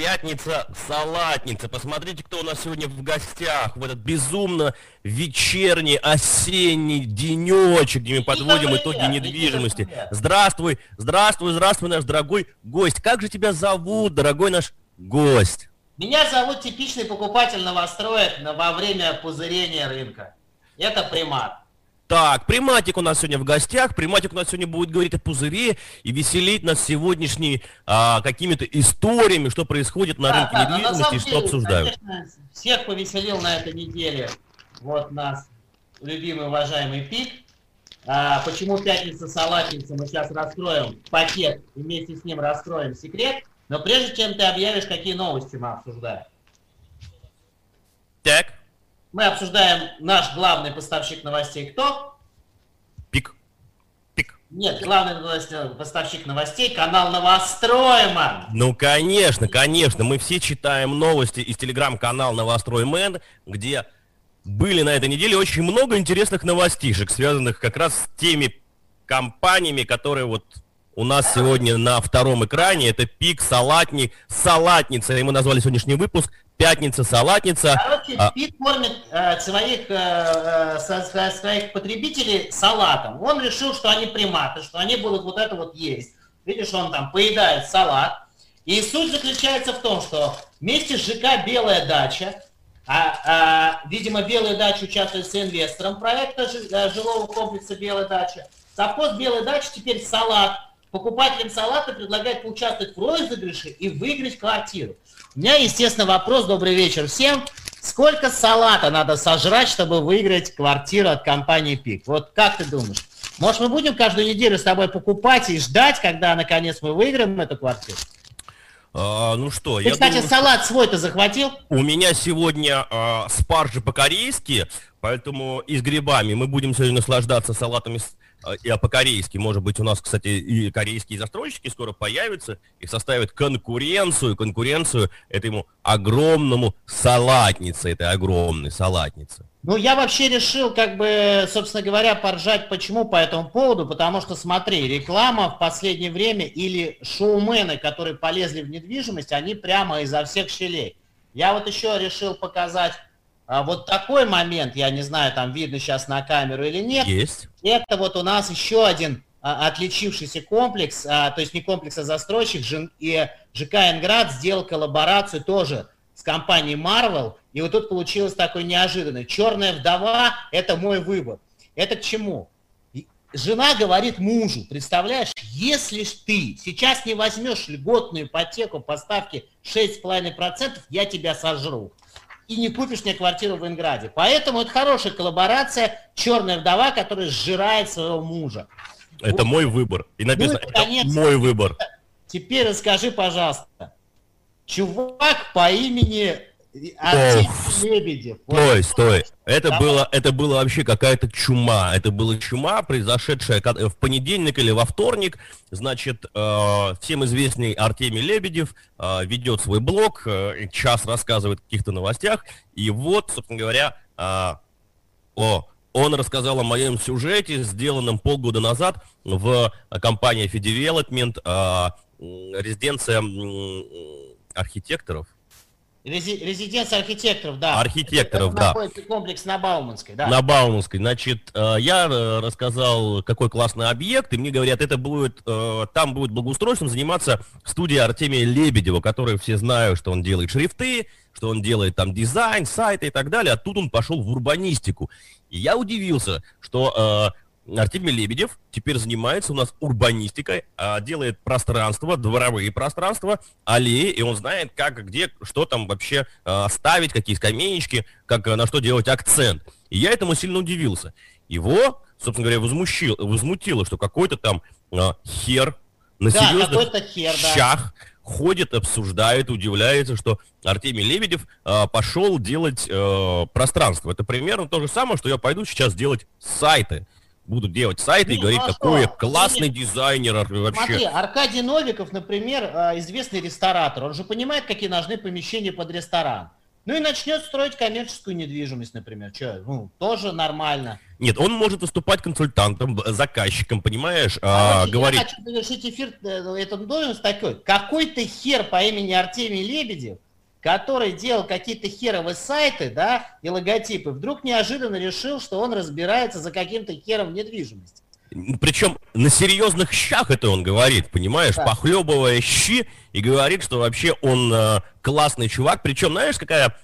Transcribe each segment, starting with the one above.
Пятница-салатница. Посмотрите, кто у нас сегодня в гостях в этот безумно вечерний осенний денечек, где мы подводим итоги недвижимости. Здравствуй, здравствуй, здравствуй, наш дорогой гость. Как же тебя зовут, дорогой наш гость? Меня зовут типичный покупатель новостроек во время пузырения рынка. Это примат. Так, приматик у нас сегодня в гостях, приматик у нас сегодня будет говорить о пузыре и веселить нас сегодняшней какими-то историями, что происходит на рынке недвижимости и что обсуждают. Конечно, всех повеселил на этой неделе вот нас любимый, уважаемый Пик. Почему пятница-салатница, мы сейчас раскроем пакет и вместе с ним раскроем секрет. Но прежде чем ты объявишь, какие новости мы обсуждаем. Так. Мы обсуждаем наш главный поставщик новостей. Кто? Пик. Пик. Нет, главный поставщик новостей — канал Новостроймен. Ну, конечно, конечно. Мы все читаем новости из телеграм-канала Новостроймен, где были на этой неделе очень много интересных новостишек, связанных как раз с теми компаниями, которые вот у нас сегодня на втором экране. Это Пик, Салатник, Салатница. И мы назвали сегодняшний выпуск Пятница-салатница. Короче, Пик кормит своих потребителей салатом. Он решил, что они приматы, что они будут вот это вот есть. Видишь, он там поедает салат. И суть заключается в том, что вместе с ЖК «Белая дача», видимо, «Белая дача» участвует с инвестором проекта жилого комплекса «Белая дача». Совхоз «Белая дача» теперь салат. Покупателям салата предлагает поучаствовать в розыгрыше и выиграть квартиру. У меня, естественно, вопрос. Добрый вечер всем. Сколько салата надо сожрать, чтобы выиграть квартиру от компании Пик? Вот как ты думаешь? Может, мы будем каждую неделю с тобой покупать и ждать, когда, наконец, мы выиграем эту квартиру? Ну что, ты, кстати, думаю, салат свой-то захватил? У меня сегодня спаржа по-корейски, поэтому и с грибами. Мы будем сегодня наслаждаться салатами по-корейски. Может быть, у нас, кстати, и корейские застройщики скоро появятся и составят конкуренцию этому огромному салатнице, этой огромной салатнице. Ну, я вообще решил, как бы, собственно говоря, поржать почему по этому поводу, потому что, смотри, реклама в последнее время или шоумены, которые полезли в недвижимость, они прямо изо всех щелей. Я вот еще решил показать вот такой момент, я не знаю, там видно сейчас на камеру или нет. Есть. Это вот у нас еще один отличившийся комплекс, то есть не комплекс, а застройщик, и ЖК «Инград» сделал коллаборацию тоже с компанией Marvel, и вот тут получилось такое неожиданное. «Черная вдова» – это мой выбор. Это к чему? Жена говорит мужу: представляешь, если ты сейчас не возьмешь льготную ипотеку по ставке 6,5%, я тебя сожру. И не купишь мне квартиру в Инграде. Поэтому это хорошая коллаборация «Черная вдова», которая сжирает своего мужа. Это мой выбор. И написано, ну, и это мой выбор. Теперь расскажи, пожалуйста. Чувак по имени Артемий Лебедев. Стой, стой. Это было вообще какая-то чума. Это была чума, произошедшая в понедельник или во вторник. Значит, всем известный Артемий Лебедев ведет свой блог, час рассказывает о каких-то новостях. И вот, собственно говоря, он рассказал о моем сюжете, сделанном полгода назад в компании FDVN, «Резиденция архитекторов». Резиденция архитекторов, да. Архитекторов, да. Комплекс на Бауманской, да. На Бауманской. Значит, я рассказал, какой классный объект, и мне говорят, это будет, там будет благоустройством заниматься студия Артемия Лебедева, которую все знают, что он делает шрифты, что он делает там дизайн, сайты и так далее. А тут он пошел в урбанистику. И я удивился, что Артемий Лебедев теперь занимается у нас урбанистикой, делает пространство, дворовые пространства, аллеи, и он знает, как, где, что там вообще ставить, какие скамеечки, как на что делать акцент. И я этому сильно удивился. Его, собственно говоря, возмутило, что какой-то там хер на серьезных щах ходит, обсуждает, удивляется, что Артемий Лебедев пошел делать пространство. Это примерно то же самое, что я пойду сейчас делать сайты. Будут делать сайты, ну, и говорить, какой классный дизайнер вообще. Смотри, Аркадий Новиков, например, известный ресторатор, он же понимает, какие нужны помещения под ресторан. Ну и начнет строить коммерческую недвижимость, например. Че, ну, тоже нормально. Нет, он может выступать консультантом, заказчиком, понимаешь, говорить... Я хочу завершить эфир, это должность такой. Какой-то хер по имени Артемий Лебедев, который делал какие-то херовые сайты, да, и логотипы, вдруг неожиданно решил, что он разбирается за каким-то хером в недвижимости. Причем на серьезных щах это он говорит, понимаешь, да. Похлебывая щи, и говорит, что вообще он классный чувак. Причем, знаешь, какая...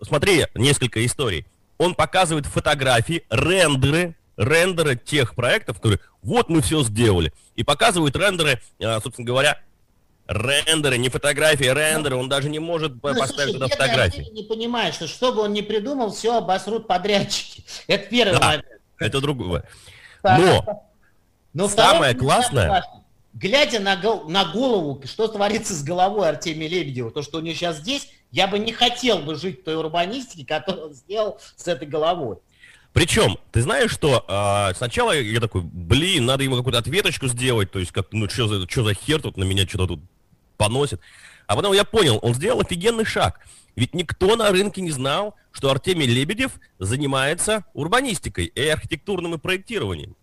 смотри, несколько историй. Он показывает фотографии, рендеры тех проектов, которые вот мы все сделали. И показывают рендеры, собственно говоря, рендеры, не фотографии, рендеры, он даже не может поставить туда фотографии. Я не понимаю, что что бы он ни придумал, все обосрут подрядчики. Это первый момент. Это другое. Но самое классное... Глядя на голову, что творится с головой Артемия Лебедева, то, что у нее сейчас здесь, я бы не хотел бы жить в той урбанистике, которую он сделал с этой головой. Причем, ты знаешь, что сначала я такой, блин, надо ему какую-то ответочку сделать, то есть, как, ну, что за хер тут на меня что-то тут поносит. А потом я понял, он сделал офигенный шаг. Ведь никто на рынке не знал, что Артемий Лебедев занимается урбанистикой и архитектурным и проектированием.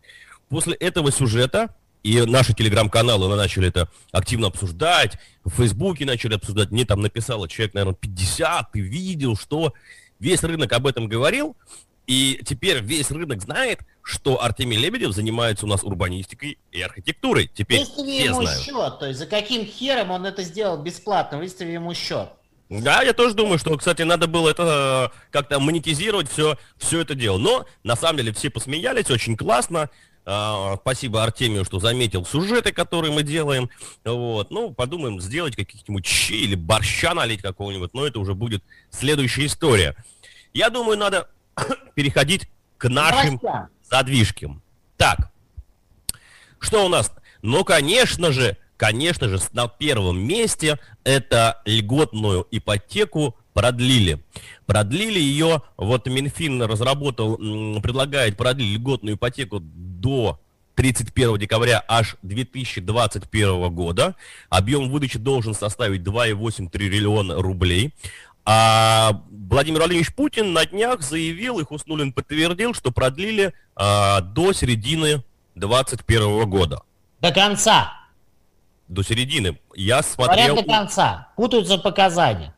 После этого сюжета... И наши телеграм-каналы начали это активно обсуждать, в Фейсбуке начали обсуждать. Мне там написало человек, наверное, 50, ты видел, что весь рынок об этом говорил. И теперь весь рынок знает, что Артемий Лебедев занимается у нас урбанистикой и архитектурой. Теперь выстави ему счет, то есть за каким хером он это сделал бесплатно, выстави ему счет. Да, я тоже думаю, что, кстати, надо было это как-то монетизировать, все это дело. Но на самом деле все посмеялись, очень классно. Спасибо Артемию, что заметил сюжеты, которые мы делаем. Вот. Ну, подумаем, сделать каких-нибудь щей или борща налить какого-нибудь, но это уже будет следующая история. Я думаю, надо переходить к нашим задвижкам. Так, что у нас? Ну, конечно же, на первом месте это льготную ипотеку продлили. Продлили ее, вот Минфин разработал, предлагает продлить льготную ипотеку до 31 декабря аж 2021 года. Объем выдачи должен составить 2,8 триллиона рублей. А Владимир Владимирович Путин на днях заявил, и Хуснуллин подтвердил, что продлили до середины 2021 года. До конца. До середины. Я смотрел... Говорят, до конца. Путаются показания.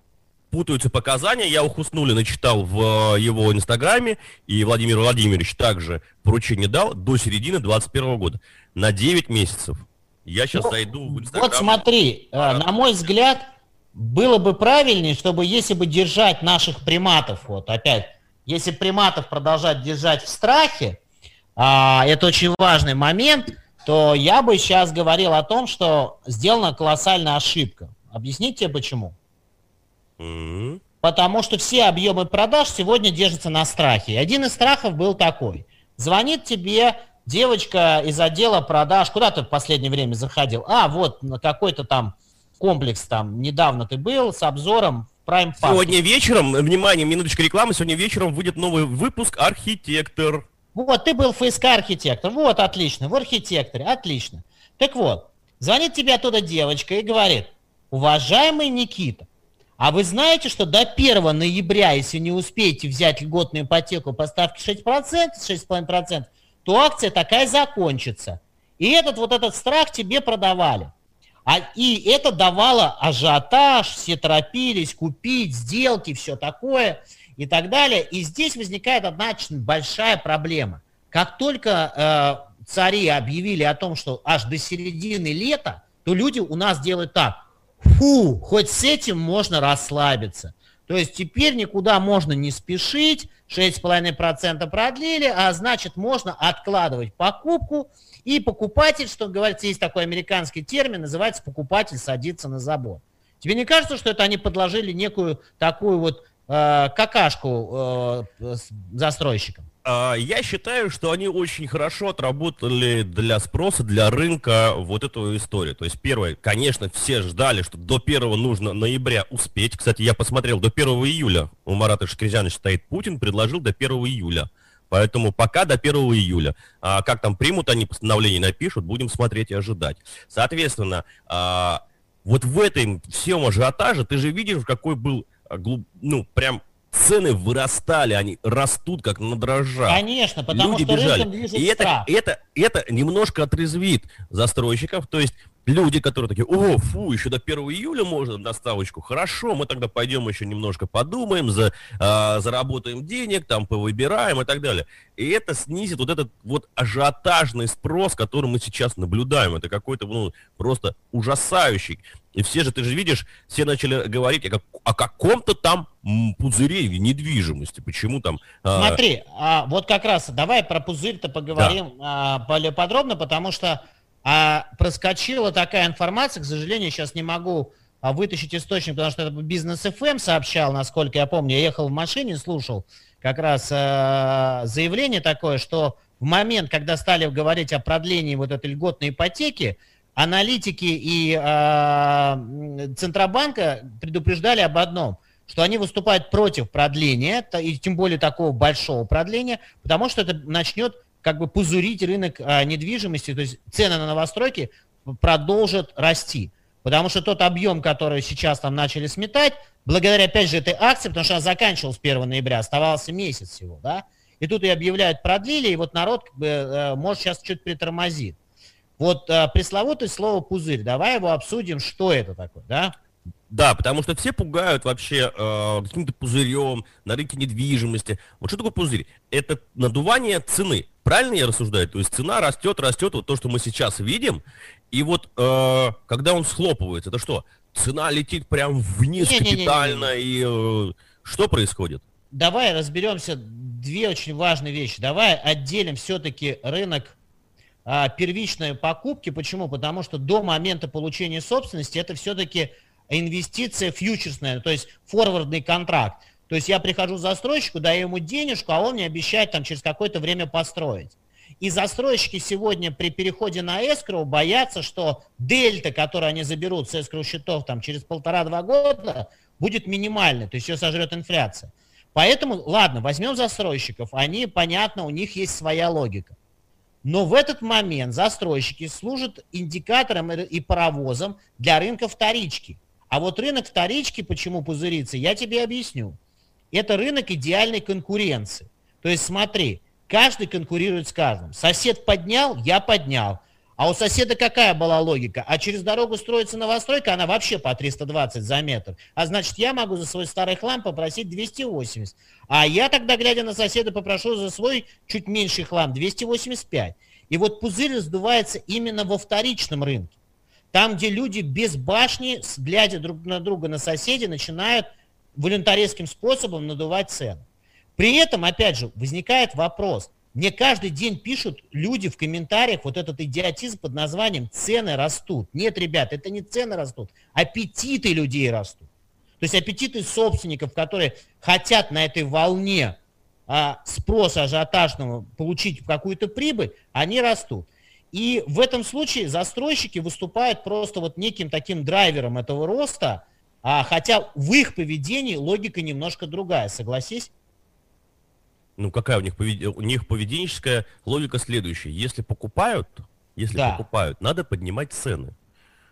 Я у Хуснуллина читал в его инстаграме, и Владимир Владимирович также поручение дал до середины 2021 года. На 9 месяцев. Я сейчас зайду в инстаграм. Вот смотри, на мой взгляд, было бы правильнее, чтобы если бы держать наших приматов, вот опять, если приматов продолжать держать в страхе, это очень важный момент, то я бы сейчас говорил о том, что сделана колоссальная ошибка. Объясните, почему? Потому что все объемы продаж сегодня держатся на страхе. Один из страхов был такой. Звонит тебе девочка из отдела продаж. Куда ты в последнее время заходил? А, вот на какой-то там комплекс там. Недавно ты был с обзором Prime Park. Сегодня вечером, внимание, минуточка рекламы. Сегодня вечером выйдет новый выпуск «Архитектор». Вот, ты был в ФСК «Архитектор». Вот, отлично. В «Архитекторе». Отлично. Так вот, звонит тебе оттуда девочка и говорит: уважаемый Никита, а вы знаете, что до 1 ноября, если не успеете взять льготную ипотеку по ставке 6%, 6,5%, то акция такая закончится. И этот страх тебе продавали. И это давало ажиотаж, все торопились купить, сделки, все такое и так далее. И здесь возникает одна очень большая проблема. Как только цари объявили о том, что аж до середины лета, то люди у нас делают так. Фу, хоть с этим можно расслабиться. То есть теперь никуда можно не спешить, 6,5% продлили, а значит можно откладывать покупку. И покупатель, что говорится, есть такой американский термин, называется «покупатель садится на забор». Тебе не кажется, что это они подложили некую такую вот какашку застройщикам? Я считаю, что они очень хорошо отработали для спроса, для рынка вот эту историю. То есть, первое, конечно, все ждали, что до 1 нужно ноября успеть. Кстати, я посмотрел, до 1 июля у Марата Шкрязяновича стоит Путин, предложил до 1 июля. Поэтому пока до 1 июля. А как там примут, они постановление напишут, будем смотреть и ожидать. Соответственно, вот в этом всем ажиотаже ты же видишь, какой был ну, прям цены вырастали, они растут как на дрожжах. Конечно, потому люди что бежали. Рынком движется страх. Это немножко отрезвит застройщиков, то есть люди, которые такие, о, фу, еще до 1 июля можно доставочку, хорошо, мы тогда пойдем еще немножко подумаем, заработаем денег, там повыбираем и так далее. И это снизит вот этот вот ажиотажный спрос, который мы сейчас наблюдаем. Это какой-то, ну, просто ужасающий. И все же, ты же видишь, все начали говорить о каком-то там пузыре недвижимости. Почему там... Смотри, вот как раз давай про пузырь-то поговорим, да, более подробно, потому что проскочила такая информация, к сожалению, сейчас не могу вытащить источник, потому что это Бизнес ФМ сообщал, насколько я помню, я ехал в машине, слушал как раз заявление такое, что в момент, когда стали говорить о продлении вот этой льготной ипотеки, аналитики и Центробанка предупреждали об одном, что они выступают против продления, и тем более такого большого продления, потому что это начнет как бы пузырить рынок недвижимости, то есть цены на новостройки продолжат расти. Потому что тот объем, который сейчас там начали сметать, благодаря, опять же, этой акции, потому что она заканчивалась 1 ноября, оставался месяц всего, да, и тут и объявляют, продлили, и вот народ, как бы, может, сейчас чуть притормозит. Вот пресловутое слово «пузырь», давай его обсудим, что это такое, да? Да, потому что все пугают вообще каким-то пузырем на рынке недвижимости. Вот что такое пузырь? Это надувание цены. Правильно я рассуждаю? То есть цена растет, растет, вот то, что мы сейчас видим. И вот когда он схлопывается, это что? Цена летит прям вниз капитально. И что происходит? Давай разберемся. Две очень важные вещи. Давай отделим все-таки рынок первичной покупки. Почему? Потому что до момента получения собственности это все-таки... инвестиция фьючерсная, то есть форвардный контракт. То есть я прихожу к застройщику, даю ему денежку, а он мне обещает там через какое-то время построить. И застройщики сегодня при переходе на эскроу боятся, что дельта, которую они заберут с эскроу счетов там, через 1,5-2 года, будет минимальной, то есть ее сожрет инфляция. Поэтому, ладно, возьмем застройщиков, они, понятно, у них есть своя логика. Но в этот момент застройщики служат индикатором и паровозом для рынка вторички. А вот рынок вторички, почему пузырится, я тебе объясню. Это рынок идеальной конкуренции. То есть смотри, каждый конкурирует с каждым. Сосед поднял, я поднял. А у соседа какая была логика? А через дорогу строится новостройка, она вообще по 320 за метр. А значит, я могу за свой старый хлам попросить 280. А я тогда, глядя на соседа, попрошу за свой чуть меньший хлам 285. И вот пузырь раздувается именно во вторичном рынке. Там, где люди без башни, глядя друг на друга, на соседей, начинают волюнтаристским способом надувать цены. При этом, опять же, возникает вопрос. Мне каждый день пишут люди в комментариях вот этот идиотизм под названием «цены растут». Нет, ребят, это не цены растут, аппетиты людей растут. То есть аппетиты собственников, которые хотят на этой волне спроса ажиотажного получить какую-то прибыль, они растут. И в этом случае застройщики выступают просто вот неким таким драйвером этого роста, хотя в их поведении логика немножко другая, согласись? Ну какая у них поведенческая логика следующая. Если покупают, надо поднимать цены.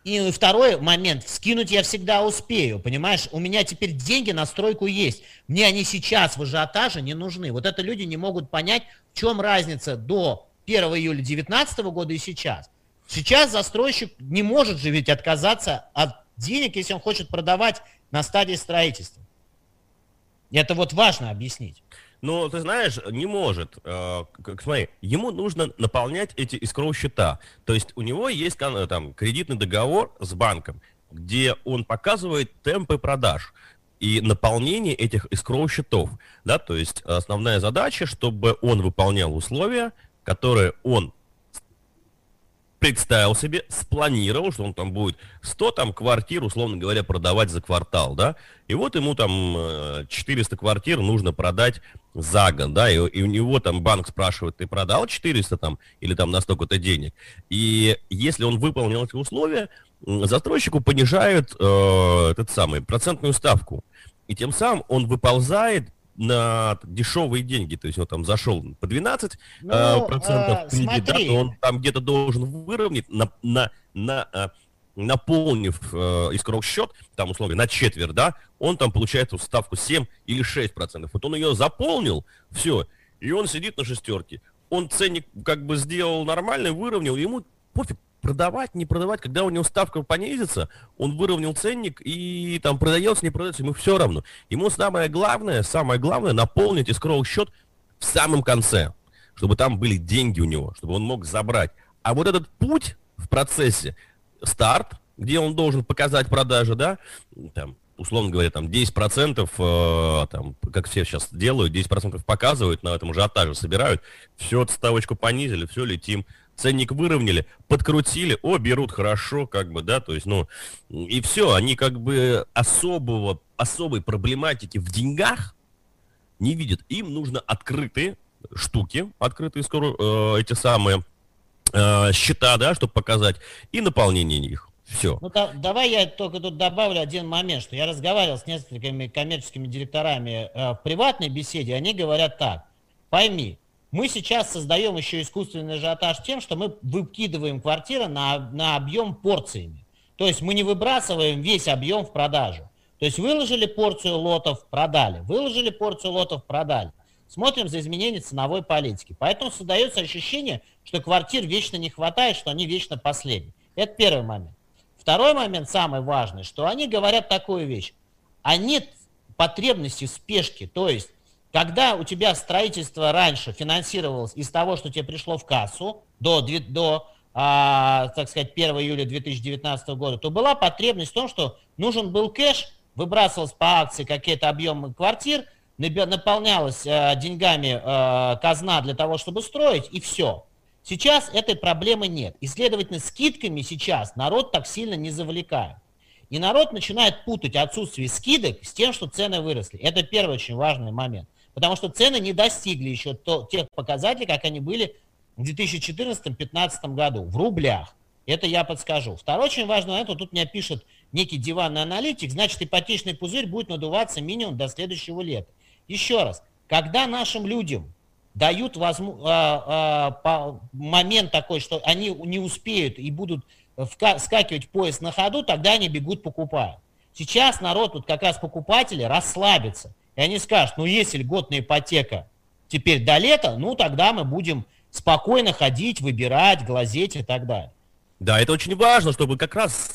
И второй момент. Скинуть я всегда успею, понимаешь? У меня теперь деньги на стройку есть. Мне они сейчас в ажиотаже не нужны. Вот это люди не могут понять, в чем разница до 1 июля 2019 года и сейчас. Сейчас застройщик не может же ведь отказаться от денег, если он хочет продавать на стадии строительства. Это вот важно объяснить. Но, ты знаешь, не может. Смотри, ему нужно наполнять эти эскроу-счета. То есть у него есть там кредитный договор с банком, где он показывает темпы продаж и наполнение этих эскроу-счетов. Да? То есть основная задача, чтобы он выполнял условия, которые он представил себе, спланировал, что он там будет 100 там, квартир, условно говоря, продавать за квартал, да, и вот ему там 400 квартир нужно продать за год, да, и у него там банк спрашивает, ты продал 400 там, или там на столько-то денег, и если он выполнил эти условия, застройщику понижают процентную ставку, и тем самым он выползает на дешевые деньги, то есть он там зашел по 12 процентов кредит, да, то он там где-то должен выровнять на наполнив escrow-счет, там условно на четверть, да, он там получает ставку 7 или 6%. Вот он ее заполнил, все, и он сидит на шестерке. Он ценник как бы сделал нормальный, выровнял, ему пофиг, продавать, не продавать. Когда у него ставка понизится, он выровнял ценник, и там продается, не продается, ему все равно. Ему самое главное наполнить escrow-счет в самом конце, чтобы там были деньги у него, чтобы он мог забрать. А вот этот путь в процессе, старт, где он должен показать продажи, да, там, условно говоря, там 10%, там, как все сейчас делают, 10% показывают, на этом ажиотаже собирают, все, ставочку понизили, все, летим, ценник выровняли, подкрутили, о, берут хорошо, как бы, да, то есть, ну, и все, они как бы особой проблематики в деньгах не видят. Им нужно открытые штуки, открытые скоро эти самые счета, да, чтобы показать, и наполнение их. Все. Ну, давай я только тут добавлю один момент, что я разговаривал с несколькими коммерческими директорами в приватной беседе, они говорят так: пойми, мы сейчас создаем еще искусственный ажиотаж тем, что мы выкидываем квартиры на объем порциями. То есть мы не выбрасываем весь объем в продажу. То есть выложили порцию лотов, продали. Выложили порцию лотов, продали. Смотрим за изменение ценовой политики. Поэтому создается ощущение, что квартир вечно не хватает, что они вечно последние. Это первый момент. Второй момент, самый важный, что они говорят такую вещь. А нет потребности в спешке. То есть, когда у тебя строительство раньше финансировалось из того, что тебе пришло в кассу так сказать, 1 июля 2019 года, то была потребность в том, что нужен был кэш, выбрасывалось по акции какие-то объемы квартир, наполнялась деньгами казна для того, чтобы строить, и все. Сейчас этой проблемы нет. И, следовательно, скидками сейчас народ так сильно не завлекает. И народ начинает путать отсутствие скидок с тем, что цены выросли. Это первый очень важный момент. Потому что цены не достигли еще тех показателей, как они были в 2014-2015 году в рублях. Это я подскажу. Второй очень важный момент, вот тут мне пишет некий диванный аналитик, значит, ипотечный пузырь будет надуваться минимум до следующего лета. Еще раз, когда нашим людям дают момент такой, что они не успеют и будут скакивать в поезд на ходу, тогда они бегут покупают. Сейчас народ, вот как раз покупатели, расслабятся. И они скажут, ну если льготная ипотека теперь до лета, ну тогда мы будем спокойно ходить, выбирать, глазеть и так далее. Да, это очень важно, чтобы как раз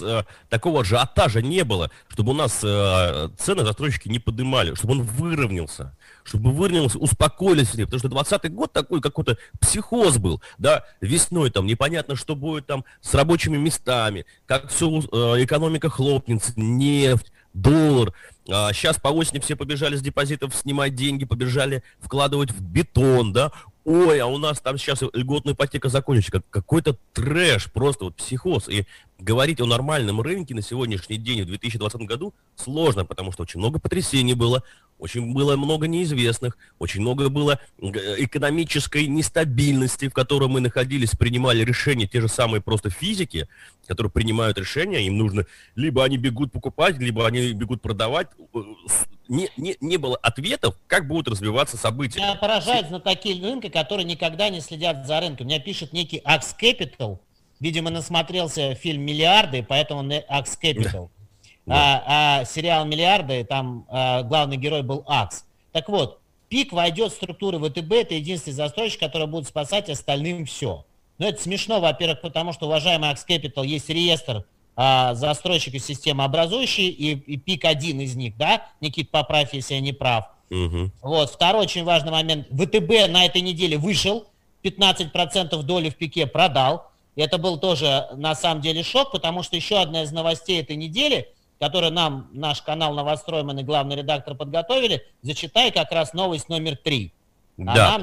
такого ажиотажа не было, чтобы у нас цены застройщики не поднимали, чтобы он выровнялся, успокоились, потому что 2020 год такой какой-то психоз был, да, весной там непонятно, что будет там с рабочими местами, как все, экономика хлопнется, нефть, доллар. Сейчас по осени все побежали с депозитов снимать деньги, побежали вкладывать в бетон, да. Ой, а у нас там сейчас льготная ипотека закончится. Какой-то трэш, просто вот психоз. И говорить о нормальном рынке на сегодняшний день, в 2020 году, сложно, потому что очень много потрясений было, очень было много неизвестных, очень много было экономической нестабильности, в которой мы находились, принимали решения те же самые просто физики, которые принимают решения, им нужно, либо они бегут покупать, либо они бегут продавать. Не было ответов, как будут развиваться события. Меня поражает на такие рынки, которые никогда не следят за рынком. Меня пишет некий Акс Кэпитал, видимо, насмотрелся фильм «Миллиарды», поэтому он Акс Кэпитал. А сериал «Миллиарды», там главный герой был Акс. Так вот, Пик войдет в структуру ВТБ, это единственный застройщик, который будет спасать остальным все. Но это смешно, во-первых, потому что, уважаемый Акс Кэпитал, есть реестр застройщиков системообразующие, и Пик один из них, да? Никит, поправь, если я не прав. Угу. Вот, второй очень важный момент. ВТБ на этой неделе вышел, 15% доли в Пике продал. Это был тоже, на самом деле, шок, потому что еще одна из новостей этой недели, которую нам, наш канал «Новостроймен» и главный редактор подготовили, зачитай как раз новость номер 3. Да.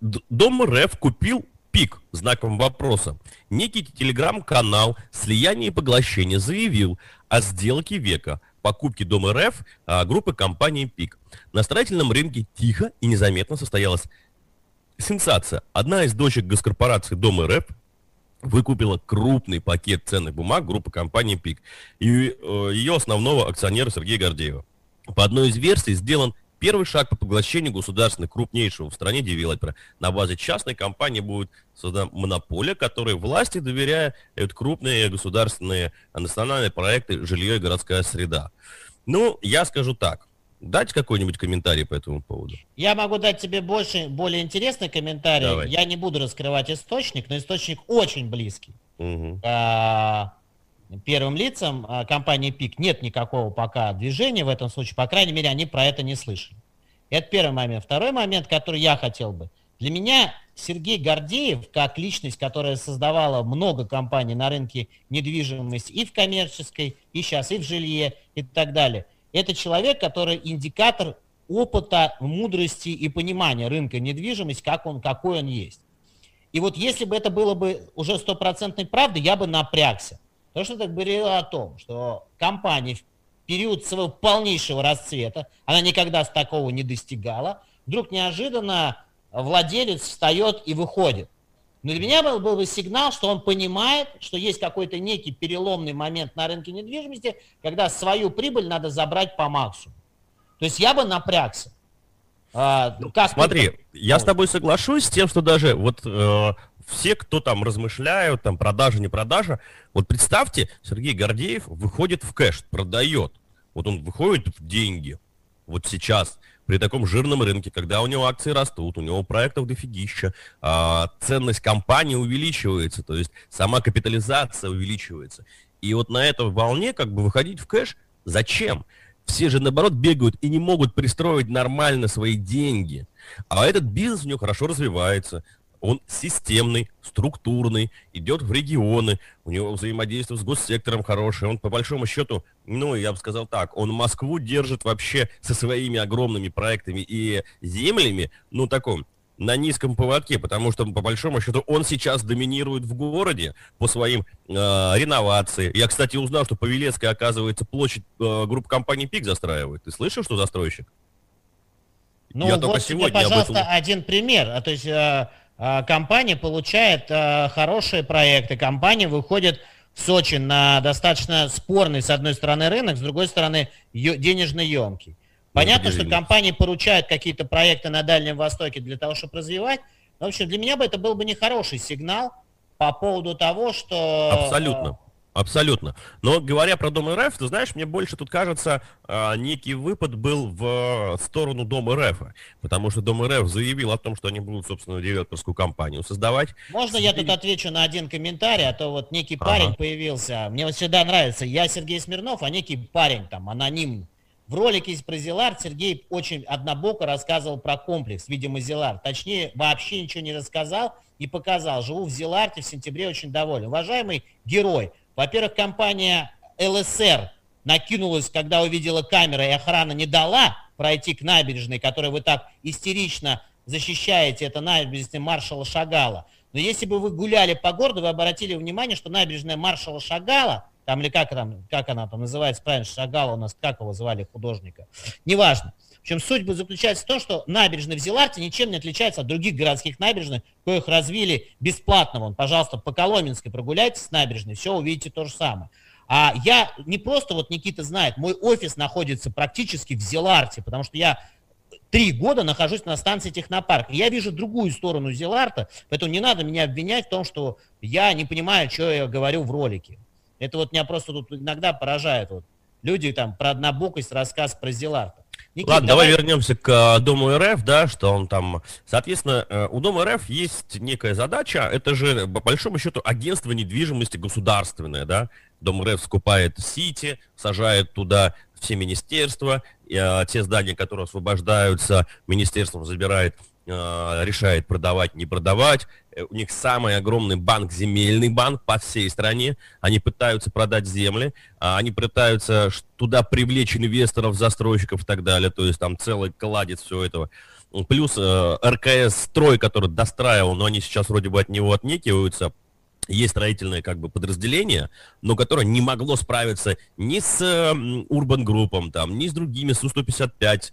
ДОМ.РФ купил Пик, знаком вопроса. Некий телеграм-канал «Слияние и поглощение» заявил о сделке века, покупке ДОМ.РФ группы компании Пик. На строительном рынке тихо и незаметно состоялась сенсация. Одна из дочек госкорпорации ДОМ.РФ выкупила крупный пакет ценных бумаг группы компании Пик и ее основного акционера Сергея Гордеева. По одной из версий сделан Первый шаг по поглощению государственного крупнейшего в стране девелопера. На базе частной компании будет создана монополия, которой власти доверяют крупные государственные национальные проекты «Жилье и городская среда». Ну, я скажу так. Дать какой-нибудь комментарий по этому поводу? Я могу дать тебе более интересный комментарий. Давай. Я не буду раскрывать источник, но источник очень близкий. Угу. Первым лицам компании «Пик» нет никакого пока движения в этом случае. По крайней мере, они про это не слышали. Это первый момент. Второй момент, который я хотел бы. Для меня Сергей Гордеев, как личность, которая создавала много компаний на рынке недвижимости и в коммерческой, и сейчас, и в жилье, и так далее, это человек, который индикатор опыта, мудрости и понимания рынка недвижимости, какой он есть. И вот если бы это было бы уже стопроцентной правдой, я бы напрягся. Потому что это говорило о том, что компания в период своего полнейшего расцвета, она никогда такого не достигала, вдруг неожиданно владелец встает и выходит. Но для меня был бы сигнал, что он понимает, что есть какой-то некий переломный момент на рынке недвижимости, когда свою прибыль надо забрать по максимуму. То есть я бы напрягся. Смотри, я с тобой соглашусь с тем, что даже вот все, кто там размышляют, там продажа, не продажа, вот представьте, Сергей Гордеев выходит в кэш, продает. Вот он выходит в деньги. Вот сейчас, при таком жирном рынке, когда у него акции растут, у него проектов дофигища, ценность компании увеличивается, то есть сама капитализация увеличивается. И вот на этой волне как бы выходить в кэш зачем? Все же, наоборот, бегают и не могут пристроить нормально свои деньги. А этот бизнес у него хорошо развивается. Он системный, структурный, идет в регионы, у него взаимодействие с госсектором хорошее, он по большому счету, ну, я бы сказал так, он Москву держит вообще со своими огромными проектами и землями, ну, таком, на низком поводке, потому что, по большому счету, он сейчас доминирует в городе по своим реновациям. Я, кстати, узнал, что по Велецкой, оказывается, площадь группы компании «Пик» застраивает. Ты слышал, что застройщик? Ну, я вот только сегодня тебе, пожалуйста, об этом... один пример, то есть... Компания получает хорошие проекты, компания выходит в Сочи на достаточно спорный, с одной стороны, рынок, с другой стороны, денежно-емкий. Понятно, что компании поручают какие-то проекты на Дальнем Востоке для того, чтобы развивать. Но, в общем, для меня бы это был бы нехороший сигнал по поводу того, что... Абсолютно. Абсолютно. Но говоря про Дом.РФ, ты знаешь, мне больше тут кажется, некий выпад был в сторону Дом.РФ, потому что Дом.РФ заявил о том, что они будут, собственно, девелоперскую компанию создавать. Можно я тут отвечу на один комментарий, а то вот некий парень появился, мне вот всегда нравится, я Сергей Смирнов, а некий парень там, анонимный. В ролике из про Зилар Сергей очень однобоко рассказывал про комплекс, видимо, Зилар. Точнее, вообще ничего не рассказал и показал. Живу в Зиларте, в сентябре очень доволен. Уважаемый герой, во-первых, компания ЛСР накинулась, когда увидела камеры, и охрана не дала пройти к набережной, которую вы так истерично защищаете, это набережная Маршала Шагала. Но если бы вы гуляли по городу, вы обратили внимание, что набережная Маршала Шагала, там или как она там называется, правильно, Шагала у нас, как его звали, художника, неважно. В общем, суть заключается в том, что набережная в Зиларте ничем не отличается от других городских набережных, коих развили бесплатно. Вон, пожалуйста, по Коломенской прогуляйтесь с набережной, все, увидите то же самое. А я не просто, вот Никита знает, мой офис находится практически в Зиларте, потому что я 3 года нахожусь на станции Технопарк. И я вижу другую сторону Зиларта, поэтому не надо меня обвинять в том, что я не понимаю, что я говорю в ролике. Это вот меня просто тут иногда поражает. Вот, люди там про однобокость, рассказ про Зиларта. Никита, ладно, давай вернемся к Дому.РФ, да, что он там, соответственно, у Дом.РФ есть некая задача, это же, по большому счету, агентство недвижимости государственное, да, Дом.РФ скупает сити, сажает туда все министерства, те здания, которые освобождаются, министерством забирает, решает продавать, не продавать. У них самый огромный банк, земельный банк по всей стране. Они пытаются продать земли, они пытаются туда привлечь инвесторов, застройщиков и так далее. То есть там целый кладезь всего этого. Плюс РКС-строй, который достраивал, но они сейчас вроде бы от него отнекиваются. Есть строительное как бы подразделение, но которое не могло справиться ни с Урбан Группом, там, ни с другими Су-155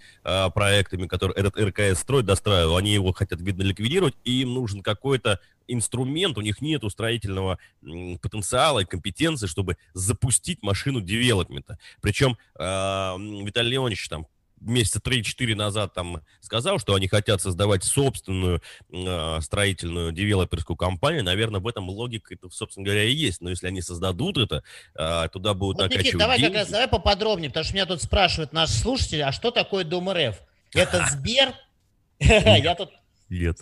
проектами, которые этот РКС-строй достраивал. Они его хотят, видно, ликвидировать, и им нужен какой-то инструмент, у них нет строительного потенциала и компетенции, чтобы запустить машину девелопмента. Причем Виталий Леонидович там месяца 3-4 назад там сказал, что они хотят создавать собственную строительную девелоперскую компанию, наверное, в этом логика, собственно говоря, и есть. Но если они создадут это, туда будут вот, накачивать Никит, давай деньги. Как раз, давай поподробнее, потому что меня тут спрашивают наши слушатели, а что такое ДОМ.РФ? Это Сбер? Я тут... Нет.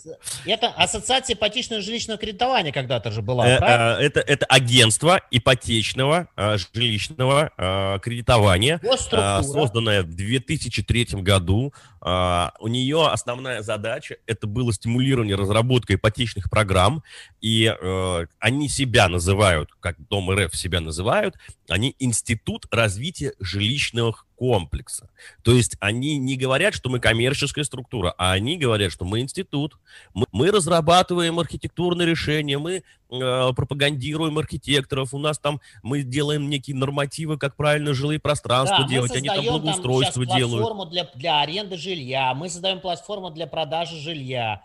Это ассоциация ипотечного жилищного кредитования когда-то же была, правильно? Это агентство ипотечного жилищного кредитования, созданное в 2003 году. У нее основная задача – это было стимулирование разработки ипотечных программ. И они себя называют, как ДОМ.РФ себя называют, они институт развития жилищных комплекса. То есть они не говорят, что мы коммерческая структура, а они говорят, что мы институт, мы разрабатываем архитектурные решения, мы пропагандируем архитекторов, у нас там мы делаем некие нормативы, как правильно жилые пространства да, делать, они там благоустройство там делают. Мы создаем платформу для аренды жилья, мы создаем платформу для продажи жилья.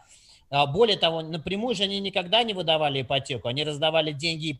Более того, напрямую же они никогда не выдавали ипотеку, они раздавали деньги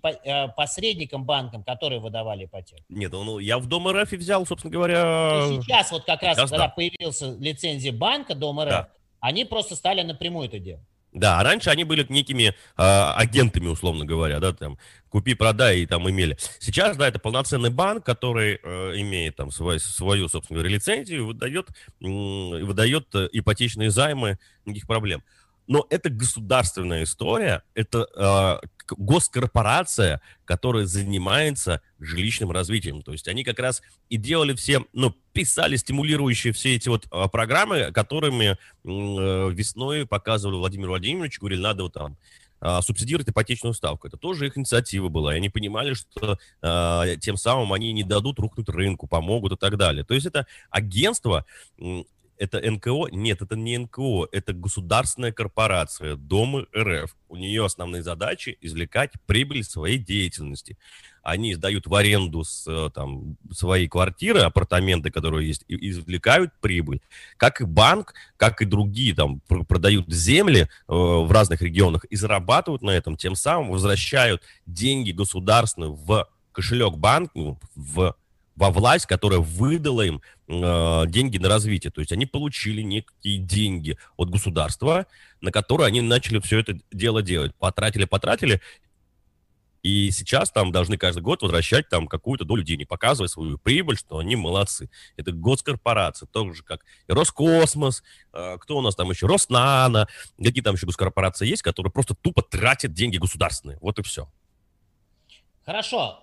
посредникам, банкам, которые выдавали ипотеку. Нет, ну я в ДОМ.РФ взял, собственно говоря... И сейчас вот как раз, когда появилась лицензия банка ДОМ.РФ, да. Они просто стали напрямую это делать. Да, раньше они были некими агентами, условно говоря, да, там, купи-продай и там имели. Сейчас, да, это полноценный банк, который имеет там свою, собственно говоря, лицензию, выдает ипотечные займы, никаких проблем. Но это государственная история, это госкорпорация, которая занимается жилищным развитием. То есть они как раз и делали все, ну, писали стимулирующие все эти вот программы, которыми весной показывали Владимиру Владимировичу, говорили, надо вот там субсидировать ипотечную ставку. Это тоже их инициатива была. И они понимали, что тем самым они не дадут рухнуть рынку, помогут и так далее. То есть это агентство... Это НКО? Нет, это не НКО, это государственная корпорация ДОМ.РФ. У нее основные задачи – извлекать прибыль своей деятельности. Они сдают в аренду там, свои квартиры, апартаменты, которые есть, и извлекают прибыль. Как и банк, как и другие там, продают земли в разных регионах и зарабатывают на этом, тем самым возвращают деньги государственные в кошелек банку, во власть, которая выдала им деньги на развитие. То есть они получили некие деньги от государства, на которые они начали все это дело делать. Потратили. И сейчас там должны каждый год возвращать там какую-то долю денег, показывая свою прибыль, что они молодцы. Это госкорпорация, так же как и Роскосмос, кто у нас там еще, Роснано, какие там еще госкорпорации есть, которые просто тупо тратят деньги государственные. Вот и все. Хорошо,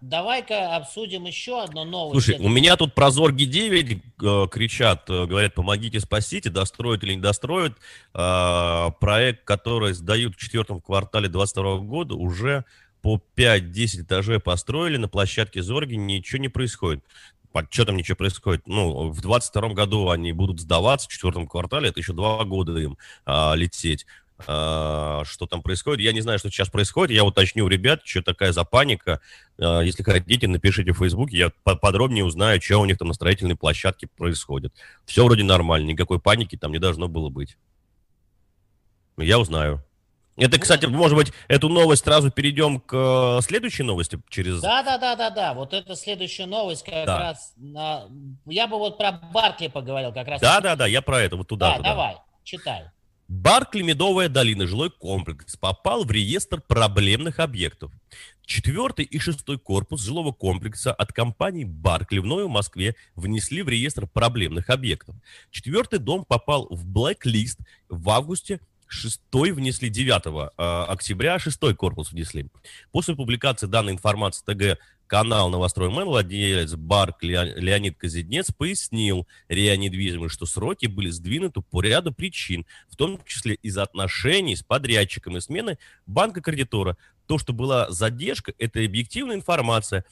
давай-ка обсудим еще одну новость. Слушай, у меня тут про Зорги-9 кричат, говорят, помогите, спасите, достроят или не достроят. Проект, который сдают в четвертом квартале 2022 года, уже по 5-10 этажей построили, на площадке Зорги ничего не происходит. Что там ничего происходит? Ну, в 2022 году они будут сдаваться в четвертом квартале, это еще 2 года им лететь. Что там происходит. Я не знаю, что сейчас происходит. Я уточню, ребят, что такая за паника. Если хотите, напишите в Фейсбуке, я подробнее узнаю, что у них там на строительной площадке происходит. Все вроде нормально, никакой паники там не должно было быть. Я узнаю. Это, кстати, может быть, эту новость сразу перейдем к следующей новости через... Да. Вот это следующая новость как да. раз... Я бы вот про Баркли поговорил как раз. Да, я про это, вот туда. Да, давай, читай. Баркли, Медовая долина, жилой комплекс, попал в реестр проблемных объектов. 4-й и 6-й корпус жилого комплекса от компании Баркли в Новой Москве внесли в реестр проблемных объектов. 4-й дом попал в блэк-лист в августе, 6-й внесли 9 октября, 6-й корпус внесли. После публикации данной информации ТГ-канал «Новостроймен» владелец Баркли Леонид Козинец пояснил РИА Недвижимость, что сроки были сдвинуты по ряду причин, в том числе из-за отношений с подрядчиком и смены банка-кредитора. То, что была задержка, это объективная информация.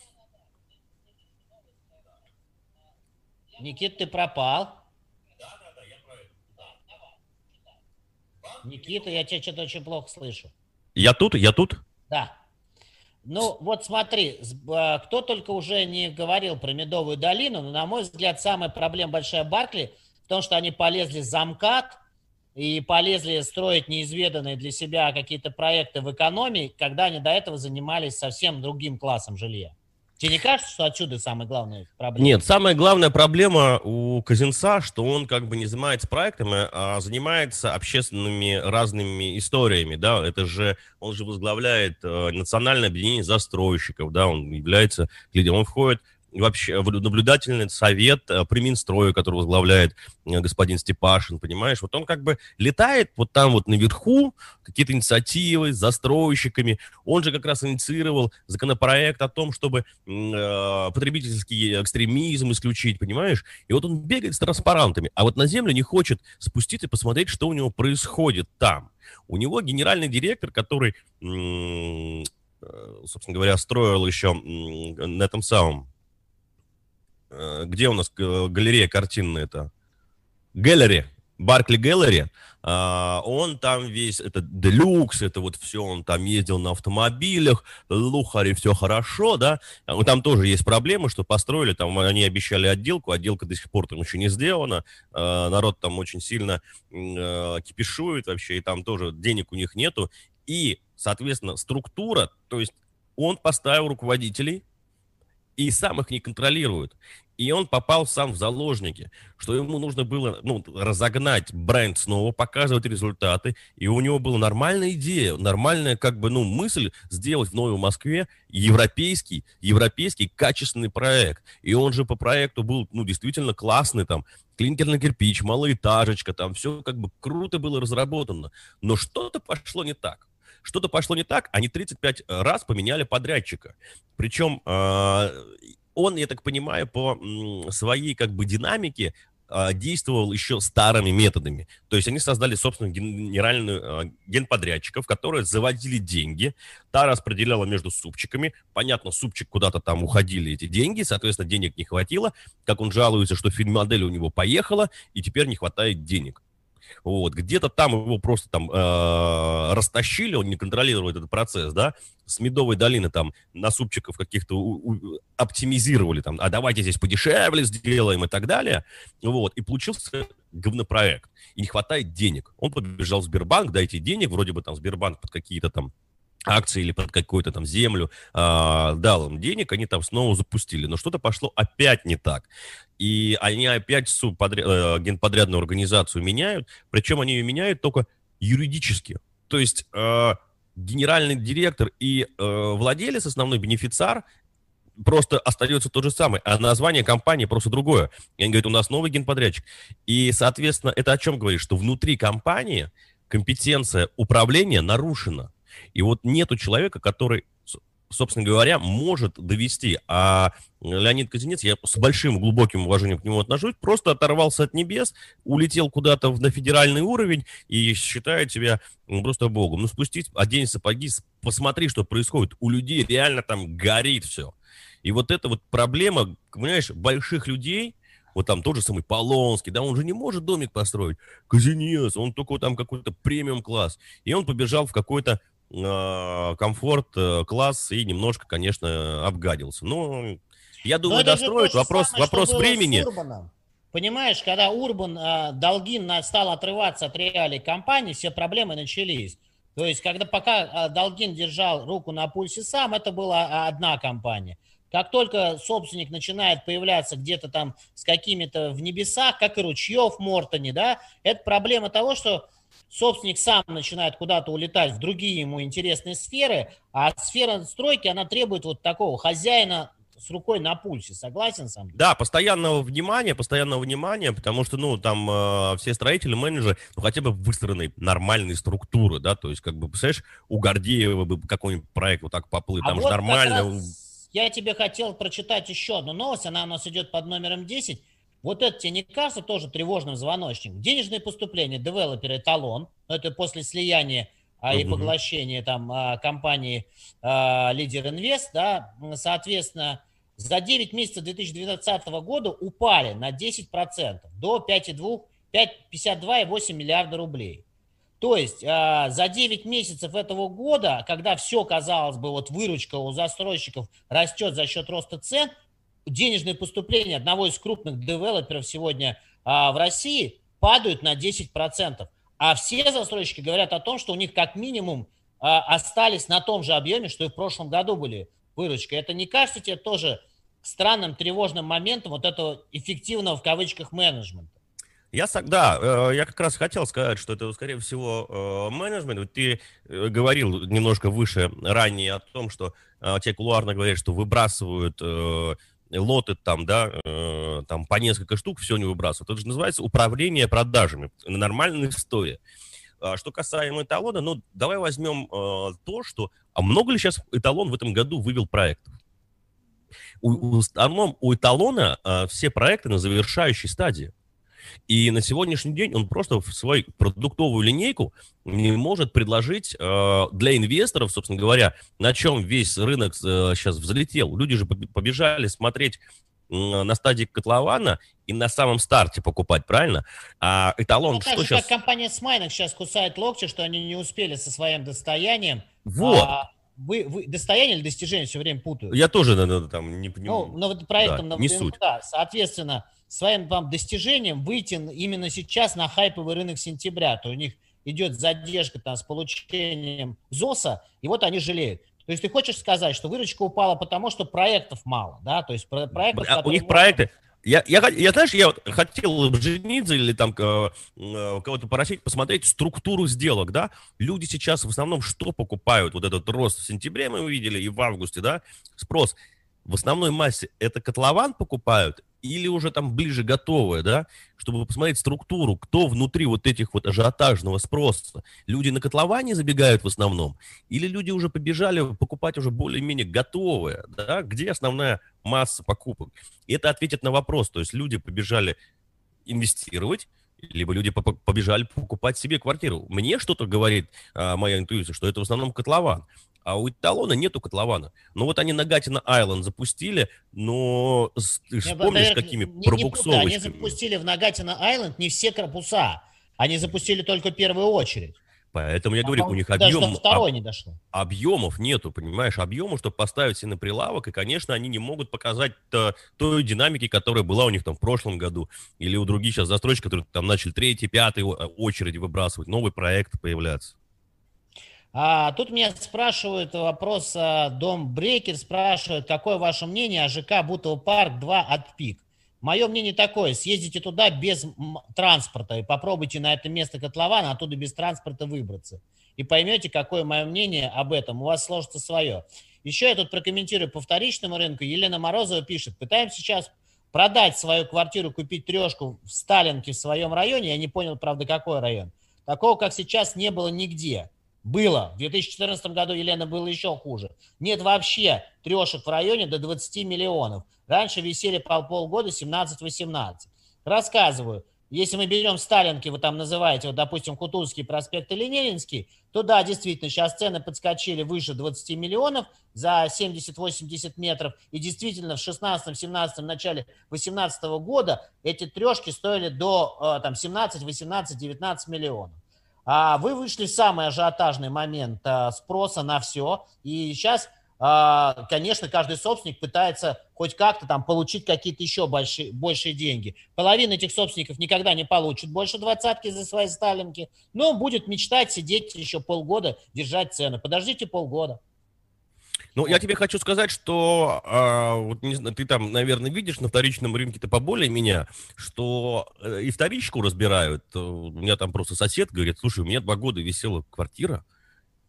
Никит, ты пропал. Никита, я тебя что-то очень плохо слышу. Я тут? Да. Ну, вот смотри, кто только уже не говорил про Медовую долину, но, на мой взгляд, самая проблема большая Баркли в том, что они полезли за МКАД и полезли строить неизведанные для себя какие-то проекты в экономии, когда они до этого занимались совсем другим классом жилья. Тебе не кажется, что отсюда самая главная проблема? Нет, самая главная проблема у Козинца, что он как бы не занимается проектами, а занимается общественными разными историями, да, это же, он же возглавляет Национальное объединение застройщиков, да, он является, он входит вообще в наблюдательный совет при Минстрою, который возглавляет господин Степашин, понимаешь, вот он как бы летает вот там вот наверху, какие-то инициативы с застройщиками, он же как раз инициировал законопроект о том, чтобы потребительский экстремизм исключить, понимаешь, и вот он бегает с транспарантами, а вот на землю не хочет спуститься и посмотреть, что у него происходит там. У него генеральный директор, который, собственно говоря, строил еще на этом самом, где у нас галерея картинная-то? Галерея, Баркли Галерея. Он там весь, это делюкс, это вот все, он там ездил на автомобилях, лухари, все хорошо, да. Там тоже есть проблемы, что построили, там они обещали отделку, отделка до сих пор там еще не сделана, народ там очень сильно кипишует вообще, и там тоже денег у них нету. И, соответственно, структура, то есть он поставил руководителей, и сам их не контролирует. И он попал сам в заложники, что ему нужно было разогнать бренд снова, показывать результаты, и у него была нормальная идея, нормальная как бы, мысль сделать в Новой Москве европейский качественный проект. И он же по проекту был, действительно классный, там, клинкерный кирпич, малоэтажечка, там, все как бы круто было разработано. Но что-то пошло не так. Что-то пошло не так, они 35 раз поменяли подрядчика. Причем он, я так понимаю, по своей как бы динамике действовал еще старыми методами. То есть они создали собственную генеральную генподрядчиков, которые заводили деньги, та распределяла между супчиками. Понятно, супчик куда-то там уходили эти деньги, соответственно, денег не хватило. Как он жалуется, что финмодель у него поехала, и теперь не хватает денег. Вот, где-то там его просто там растащили, он не контролирует этот процесс, да, с Медовой долины там на супчиков каких-то оптимизировали, там, а давайте здесь подешевле сделаем и так далее, вот, и получился говнопроект, и не хватает денег, он побежал в Сбербанк, дайте денег, вроде бы там Сбербанк под какие-то там акции или под какую-то там землю дал им денег, они там снова запустили, но что-то пошло опять не так. И они опять генподрядную организацию меняют, причем они ее меняют только юридически. То есть генеральный директор и владелец, основной бенефициар, просто остается тот же самый, а название компании просто другое. И они говорят, у нас новый генподрядчик. И, соответственно, это о чем говорит? Что внутри компании компетенция управления нарушена. И вот нету человека, который, собственно говоря, может довести. А Леонид Козинец, я с большим глубоким уважением к нему отношусь, просто оторвался от небес, улетел куда-то на федеральный уровень и считает себя просто богом. Спустись, одень сапоги, посмотри, что происходит. У людей реально там горит все. И вот эта вот проблема, понимаешь, больших людей, вот там тот же самый Полонский, да, он же не может домик построить. Козинец, он только там какой-то премиум-класс. И он побежал в какой-то комфорт, класс и немножко, конечно, обгадился. Но я думаю, достроить. Вопрос времени. Понимаешь, когда Урбан Долгин стал отрываться от реалий компании, все проблемы начались. То есть, когда пока Долгин держал руку на пульсе сам, это была одна компания. Как только собственник начинает появляться где-то там с какими-то в небесах, как и Ручьев в Мортоне, да, это проблема того, что собственник сам начинает куда-то улетать в другие ему интересные сферы, а сфера стройки, она требует вот такого хозяина с рукой на пульсе. Согласен сам? Да, постоянного внимания, потому что, там все строители, менеджеры, хотя бы выстроены нормальные структуры, да, то есть, как бы, представляешь, у Гордеева бы какой-нибудь проект вот так поплыл, там же нормально. Я тебе хотел прочитать еще одну новость, она у нас идет под номером 10. Вот это тебе не кажется тоже тревожным звоночником? Денежные поступления девелопера «Эталон», это после слияния и поглощения там компании «Лидер Инвест», да, соответственно, за 9 месяцев 2019 года упали на 10% до 52,8 миллиарда рублей. То есть за 9 месяцев этого года, когда все, казалось бы, вот выручка у застройщиков растет за счет роста цен, денежные поступления одного из крупных девелоперов сегодня в России падают на 10%. А все застройщики говорят о том, что у них как минимум остались на том же объеме, что и в прошлом году были выручка. Это не кажется тебе тоже странным, тревожным моментом вот этого эффективного в кавычках менеджмента? Я как раз хотел сказать, что это, скорее всего, менеджмент. Ты говорил немножко выше ранее о том, что те кулуарно говорят, что выбрасывают лоты там, да, там по несколько штук, все не выбрасывают. Это же называется управление продажами. Нормальная история. Что касаемо эталона, ну, давай возьмем то, что... А много ли сейчас эталон в этом году вывел проектов? В основном у эталона все проекты на завершающей стадии. И на сегодняшний день он просто в свою продуктовую линейку не может предложить для инвесторов, собственно говоря, на чем весь рынок сейчас взлетел. Люди же побежали смотреть на стадии котлована и на самом старте покупать, правильно? А эталон, ну, что так же, сейчас... Как компания Смайнок сейчас кусает локти, что они не успели со своим достоянием. Вот. Вы достояние или достижение все время путаю? Я тоже там не понимаю. Ну, вот проектом, да, не суть. Да, соответственно, своим вам достижением выйти именно сейчас на хайповый рынок сентября, то у них идет задержка там с получением ЗОСа, и вот они жалеют. То есть ты хочешь сказать, что выручка упала потому, что проектов мало, да? То есть проектов... У них проекты... Я вот хотел Дженидзе или там кого-то попросить посмотреть структуру сделок, да? Люди сейчас в основном что покупают? Вот этот рост в сентябре мы увидели и в августе, да? Спрос. В основной массе это котлован покупают или уже там ближе готовое, да, чтобы посмотреть структуру, кто внутри вот этих вот ажиотажного спроса. Люди на котловане забегают в основном или люди уже побежали покупать уже более-менее готовое, да, где основная масса покупок. И это ответит на вопрос, то есть люди побежали инвестировать, либо люди побежали покупать себе квартиру. Мне что-то говорит моя интуиция, что это в основном котлован. А у эталона нету котлована. Ну вот они Нагатина Айленд запустили, но ты же помнишь, какими пробуксовочками? Они запустили в Нагатина Айленд не все корпуса. Они запустили только первую очередь. Поэтому я говорю, у них объемов нету, понимаешь? Объемов, чтобы поставить себе на прилавок. И, конечно, они не могут показать той динамики, которая была у них там в прошлом году. Или у других сейчас застройщиков, которые там начали 3-й, 5-й очереди выбрасывать. Новые проекты появляются. Тут меня спрашивают вопрос, Домбрекер спрашивает, какое ваше мнение о ЖК Бутово-Парк 2 от Пик? Мое мнение такое, съездите туда без транспорта и попробуйте на это место котлована, оттуда без транспорта выбраться. И поймете, какое мое мнение об этом, у вас сложится свое. Еще я тут прокомментирую по вторичному рынку. Елена Морозова пишет, пытаемся сейчас продать свою квартиру, купить трешку в Сталинке в своем районе. Я не понял, правда, какой район. Такого, как сейчас, не было нигде. Было. В 2014 году, Елена, было еще хуже. Нет вообще трешек в районе до 20 миллионов. Раньше висели полгода 17-18. Рассказываю. Если мы берем Сталинки, вы там называете, вот, допустим, Кутузский проспект или Ленинский, то да, действительно, сейчас цены подскочили выше 20 миллионов за 70-80 метров. И действительно, в 16-17, начале 18 года эти трешки стоили до 17-18-19 миллионов. Вы вышли в самый ажиотажный момент спроса на все, и сейчас, конечно, каждый собственник пытается хоть как-то там получить какие-то еще большие деньги. Половина этих собственников никогда не получит больше двадцатки за свои сталинки, но будет мечтать сидеть еще полгода, держать цены. Подождите полгода. Ну, я тебе хочу сказать, что вот, не знаю, ты там, наверное, видишь на вторичном рынке-то поболее меня, что и вторичку разбирают. У меня там просто сосед говорит, слушай, у меня 2 года висела квартира,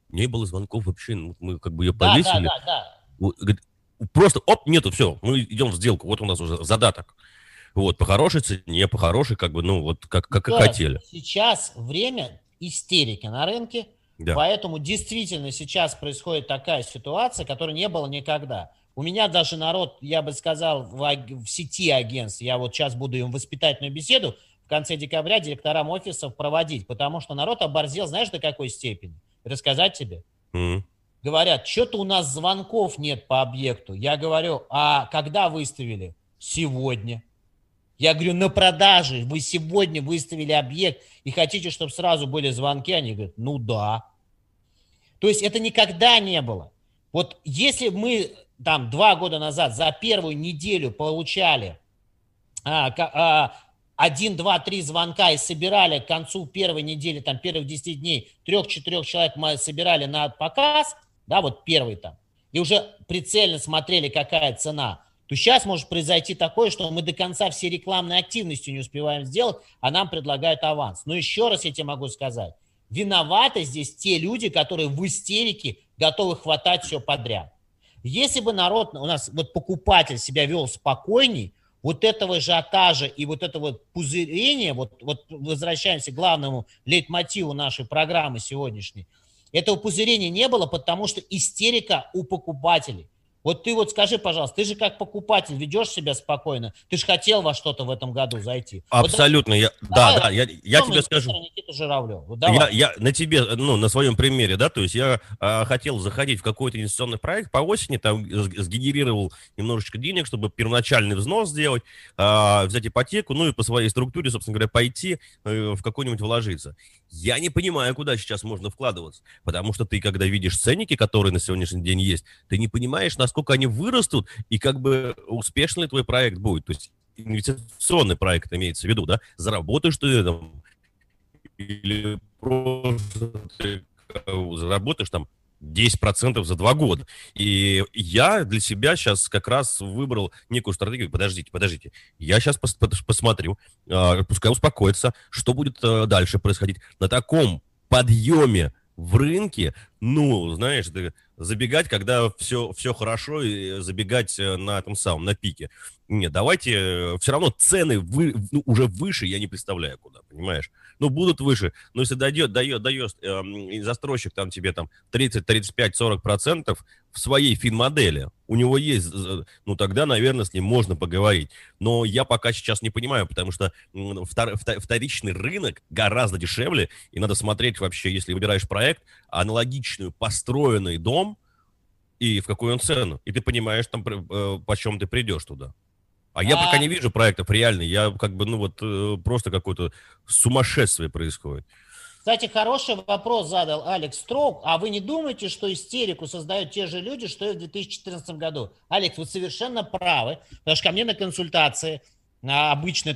не было звонков вообще, мы как бы ее повесили. Да. Говорит, просто, оп, нету, все, мы идем в сделку, вот у нас уже задаток. Вот, по хорошей цене, по хорошей, как бы, ну, вот, как хотели. Сейчас время истерики на рынке. Да. Поэтому действительно сейчас происходит такая ситуация, которой не было никогда. У меня даже народ, я бы сказал, в сети агентств, я вот сейчас буду им воспитательную беседу в конце декабря директорам офисов проводить, потому что народ оборзел, знаешь, до какой степени? Рассказать тебе? Говорят, что-то у нас звонков нет по объекту. Я говорю, а когда выставили? Сегодня. Я говорю, на продаже вы сегодня выставили объект и хотите, чтобы сразу были звонки? Они говорят, ну да. То есть это никогда не было. Вот если мы там 2 года назад за первую неделю получали 1, 2, 3 звонка и собирали к концу первой недели, там первых 10 дней, 3-4 человек мы собирали на показ, да, вот первый там, и уже прицельно смотрели, какая цена, то сейчас может произойти такое, что мы до конца всей рекламной активностью не успеваем сделать, а нам предлагают аванс. Но еще раз я тебе могу сказать, виноваты здесь те люди, которые в истерике готовы хватать все подряд. Если бы народ, у нас вот покупатель себя вел спокойней, вот этого ажиотажа и вот этого пузырения, вот возвращаемся к главному лейтмотиву нашей программы сегодняшней, этого пузырения не было, потому что истерика у покупателей. Вот ты вот скажи, пожалуйста, ты же как покупатель ведешь себя спокойно, ты же хотел во что-то в этом году зайти. Абсолютно, вот, я тебе скажу. Никита Журавлев, вот я на тебе, на своем примере, да, то есть я хотел заходить в какой-то инвестиционный проект по осени, там сгенерировал немножечко денег, чтобы первоначальный взнос сделать, взять ипотеку, ну и по своей структуре, собственно говоря, пойти в какой-нибудь вложиться. Я не понимаю, куда сейчас можно вкладываться, потому что ты, когда видишь ценники, которые на сегодняшний день есть, ты не понимаешь, насколько они вырастут и как бы успешный твой проект будет. То есть инвестиционный проект имеется в виду, да? Заработаешь ты там или просто ты заработаешь там 10% за 2 года. И я для себя сейчас как раз выбрал некую стратегию. Подождите. Я сейчас посмотрю, пускай успокоится, что будет дальше происходить. На таком подъеме в рынке, знаешь, забегать, когда все хорошо, и забегать на пике. Нет, давайте, все равно цены уже выше, я не представляю куда, понимаешь? Будут выше, но если дает застройщик там тебе там 30, 35, 40% в своей финмодели, у него есть, тогда, наверное, с ним можно поговорить. Но я пока сейчас не понимаю, потому что вторичный рынок гораздо дешевле, и надо смотреть вообще, если выбираешь проект, аналогичную построенный дом и в какую он цену. И ты понимаешь, там, почем ты придешь туда. А я пока не вижу проектов реально. Я просто какое-то сумасшествие происходит. Кстати, хороший вопрос задал Алекс Строук. А вы не думаете, что истерику создают те же люди, что и в 2014 году? Алекс, вы совершенно правы. Потому что ко мне на консультации обычно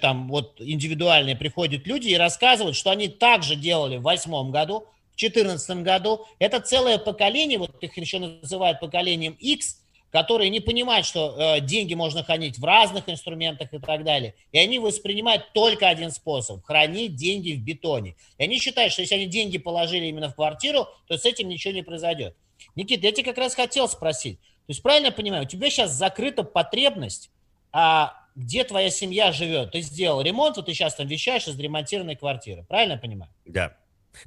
индивидуальные приходят люди и рассказывают, что они также делали в 2008 году, в 2014 году. Это целое поколение, их еще называют поколением X, которые не понимают, что деньги можно хранить в разных инструментах и так далее. И они воспринимают только один способ – хранить деньги в бетоне. И они считают, что если они деньги положили именно в квартиру, то с этим ничего не произойдет. Никита, я тебя как раз хотел спросить. То есть правильно я понимаю, у тебя сейчас закрыта потребность, где твоя семья живет? Ты сделал ремонт, ты сейчас там вещаешь из ремонтированной квартиры. Правильно я понимаю? Да.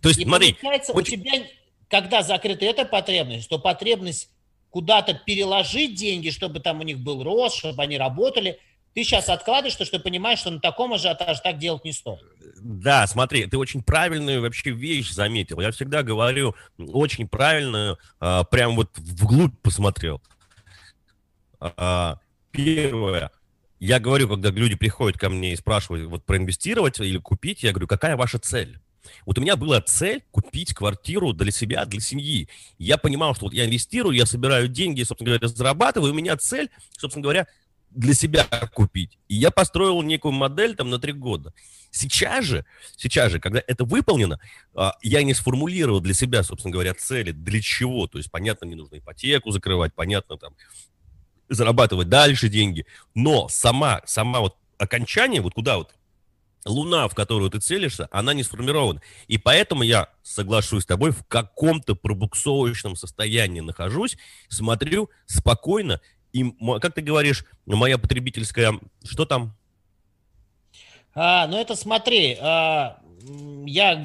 То есть, и получается, у тебя, когда закрыта эта потребность, то потребность куда-то переложить деньги, чтобы там у них был рост, чтобы они работали. Ты сейчас откладываешь то, что ты понимаешь, что на таком ажиотаже так делать не стоит. Да, смотри, ты очень правильную вообще вещь заметил. Я всегда говорю очень правильную, прям вглубь посмотрел. Первое. Я говорю, когда люди приходят ко мне и спрашивают, проинвестировать или купить, я говорю, какая ваша цель? У меня была цель купить квартиру для себя, для семьи. Я понимал, что я инвестирую, я собираю деньги, собственно говоря, зарабатываю. У меня цель, собственно говоря, для себя купить. И я построил некую модель на 3 года. Сейчас же, когда это выполнено, я не сформулировал для себя, собственно говоря, цели, для чего. То есть, понятно, мне нужно ипотеку закрывать, понятно, зарабатывать дальше деньги. Но сама окончание, куда луна, в которую ты целишься, она не сформирована. И поэтому я соглашусь с тобой, в каком-то пробуксовочном состоянии нахожусь, смотрю спокойно. И, как ты говоришь, моя потребительская... Что там? Я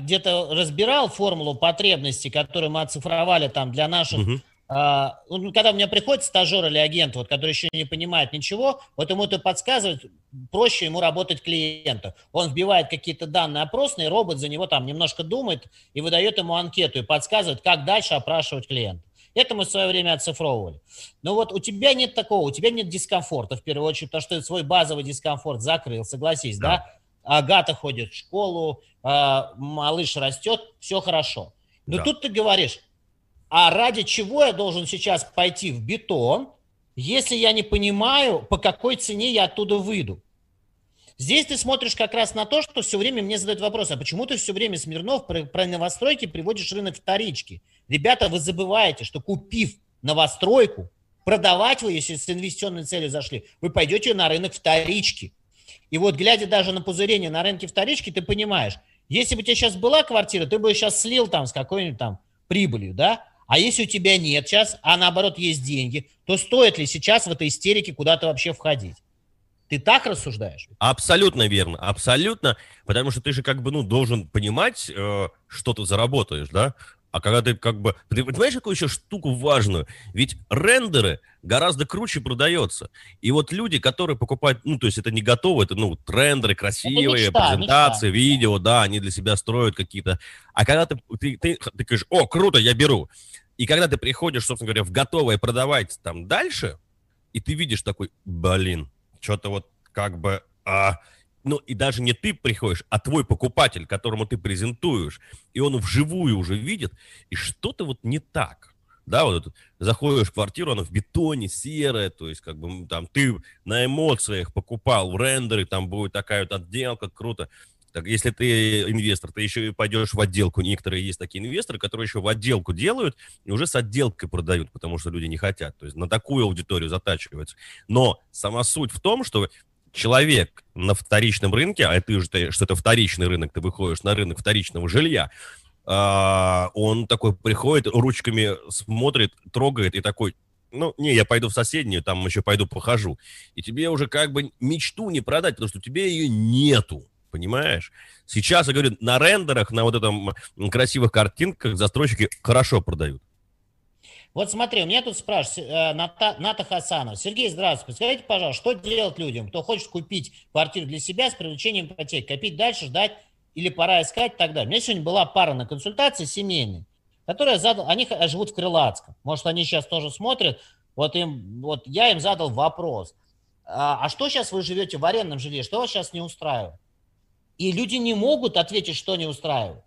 где-то разбирал формулу потребностей, которую мы оцифровали для наших... Угу. Когда у меня приходит стажер или агент, который еще не понимает ничего, ему это подсказывает, проще ему работать клиенту. Он вбивает какие-то данные опросные, робот за него немножко думает и выдает ему анкету и подсказывает, как дальше опрашивать клиента. Это мы в свое время оцифровывали. Но у тебя нет такого, у тебя нет дискомфорта, в первую очередь, потому что свой базовый дискомфорт закрыл, согласись, да? Агата ходит в школу, малыш растет, все хорошо. Но тут ты говоришь... А ради чего я должен сейчас пойти в бетон, если я не понимаю, по какой цене я оттуда выйду? Здесь ты смотришь как раз на то, что все время мне задают вопрос, а почему ты все время, Смирнов, про новостройки приводишь рынок вторички? Ребята, вы забываете, что купив новостройку, продавать вы, если с инвестиционной целью зашли, вы пойдете на рынок вторички. И вот, глядя даже на пузырение на рынке вторички, ты понимаешь, если бы у тебя сейчас была квартира, ты бы ее сейчас слил там с какой-нибудь там прибылью, да? А если у тебя нет сейчас, а наоборот есть деньги, то стоит ли сейчас в этой истерике куда-то вообще входить? Ты так рассуждаешь? Абсолютно верно, абсолютно, потому что ты же как бы, ну, должен понимать, что ты заработаешь, да? А когда ты как бы... Ты понимаешь, какую еще штуку важную? Ведь рендеры гораздо круче продаются. И вот люди, которые покупают... Ну, то есть это не готово, это, ну, рендеры красивые, мечта, презентации, мечта, видео, да, они для себя строят какие-то... А когда ты говоришь, о, круто, я беру. И когда ты приходишь, собственно говоря, в готовое продавать там дальше, и ты видишь такой, блин, что-то вот как бы... Ну, и даже не ты приходишь, а твой покупатель, которому ты презентуешь, и он вживую уже видит, и что-то вот не так. Да, вот заходишь в квартиру, она в бетоне, серая, то есть как бы там ты на эмоциях покупал в рендеры, там будет такая вот отделка, круто. Так, если ты инвестор, ты еще и пойдешь в отделку. Некоторые есть такие инвесторы, которые еще в отделку делают и уже с отделкой продают, потому что люди не хотят. То есть на такую аудиторию затачиваются. Но сама суть в том, что человек на вторичном рынке, а ты же, что это вторичный рынок, ты выходишь на рынок вторичного жилья, он такой приходит, ручками смотрит, трогает и такой, ну, не, я пойду в соседнюю, там еще пойду похожу. И тебе уже как бы мечту не продать, потому что тебе ее нету. Понимаешь? Сейчас, я говорю, на рендерах, на вот этом красивых картинках застройщики хорошо продают. Вот смотри, у меня тут спрашивают, Ната Хасанова. Сергей, здравствуйте. Скажите, пожалуйста, что делать людям, кто хочет купить квартиру для себя с привлечением ипотеки? Копить дальше, ждать или пора искать и так далее. У меня сегодня была пара на консультации семейной, которая задала, они живут в Крылатском. Может, они сейчас тоже смотрят. Вот я им задал вопрос. А что сейчас вы живете в арендном жилье? Что вас сейчас не устраивает? И люди не могут ответить, что не устраивает.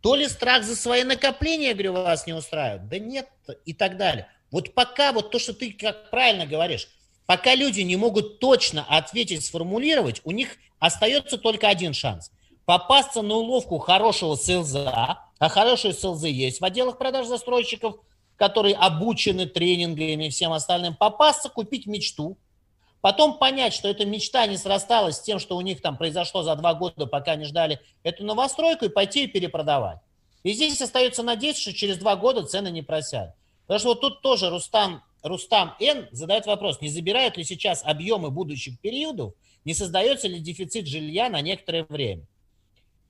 То ли страх за свои накопления, я говорю, вас не устраивает, да нет, и так далее. Вот пока, вот то, что ты как правильно говоришь, пока люди не могут точно ответить, сформулировать, у них остается только один шанс. Попасться на уловку хорошего селза, а хорошие селзы есть в отделах продаж застройщиков, которые обучены тренингами и всем остальным, попасться, купить мечту, потом понять, что эта мечта не срасталась с тем, что у них там произошло за 2 года, пока не ждали эту новостройку, и пойти и перепродавать. И здесь остается надеяться, что через 2 года цены не просядут. Потому что вот тут тоже Рустам Н. задает вопрос, не забирают ли сейчас объемы будущих периодов, не создается ли дефицит жилья на некоторое время.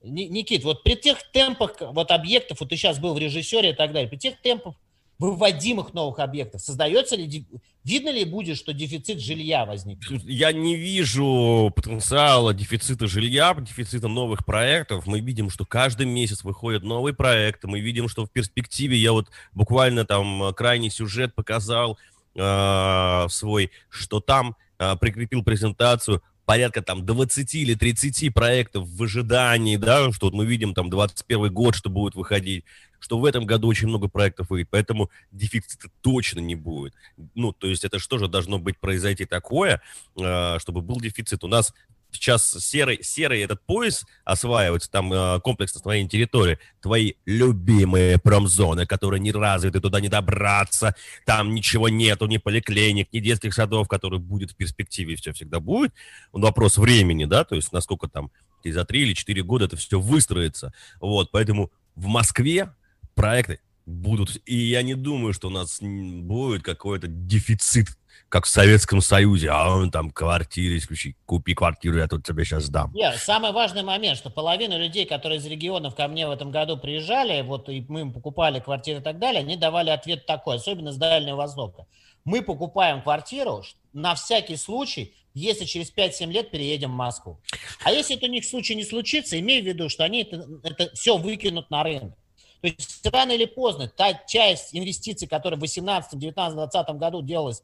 Никит, вот при тех темпах вот объектов, вот ты сейчас был в режиссере и так далее, при тех темпах выводимых новых объектов, создается ли, видно ли будет, что дефицит жилья возникнет? Я не вижу потенциала дефицита жилья, дефицита новых проектов. Мы видим, что каждый месяц выходят новые проекты, мы видим, что в перспективе, я вот буквально там крайний сюжет показал свой, что там прикрепил презентацию, порядка там 20 или 30 проектов в ожидании, да, что вот мы видим там 21 год, что будет выходить, что в этом году очень много проектов выйдет, поэтому дефицита точно не будет. Ну, то есть это что же должно быть произойти такое, чтобы был дефицит? У нас сейчас серый этот пояс осваивается, там комплекс на твоей территории, твои любимые промзоны, которые не развиты, туда не добраться, там ничего нету, ни поликлиник, ни детских садов, которые будет в перспективе, все всегда будет. Вопрос времени, да, то есть насколько там за 3 или 4 года это все выстроится. Вот, поэтому в Москве проекты будут, и я не думаю, что у нас будет какой-то дефицит, как в Советском Союзе, а он там квартиры исключи, купи квартиру, я тут тебе сейчас дам. Нет, самый важный момент, что половина людей, которые из регионов ко мне в этом году приезжали, вот и мы им покупали квартиры и так далее, они давали ответ такой, особенно с Дальнего Востока. Мы покупаем квартиру на всякий случай, если через 5-7 лет переедем в Москву. А если это у них случай не случится, имей в виду, что они это все выкинут на рынок. То есть рано или поздно та часть инвестиций, которая в 2018, 2019, 2020 году делалась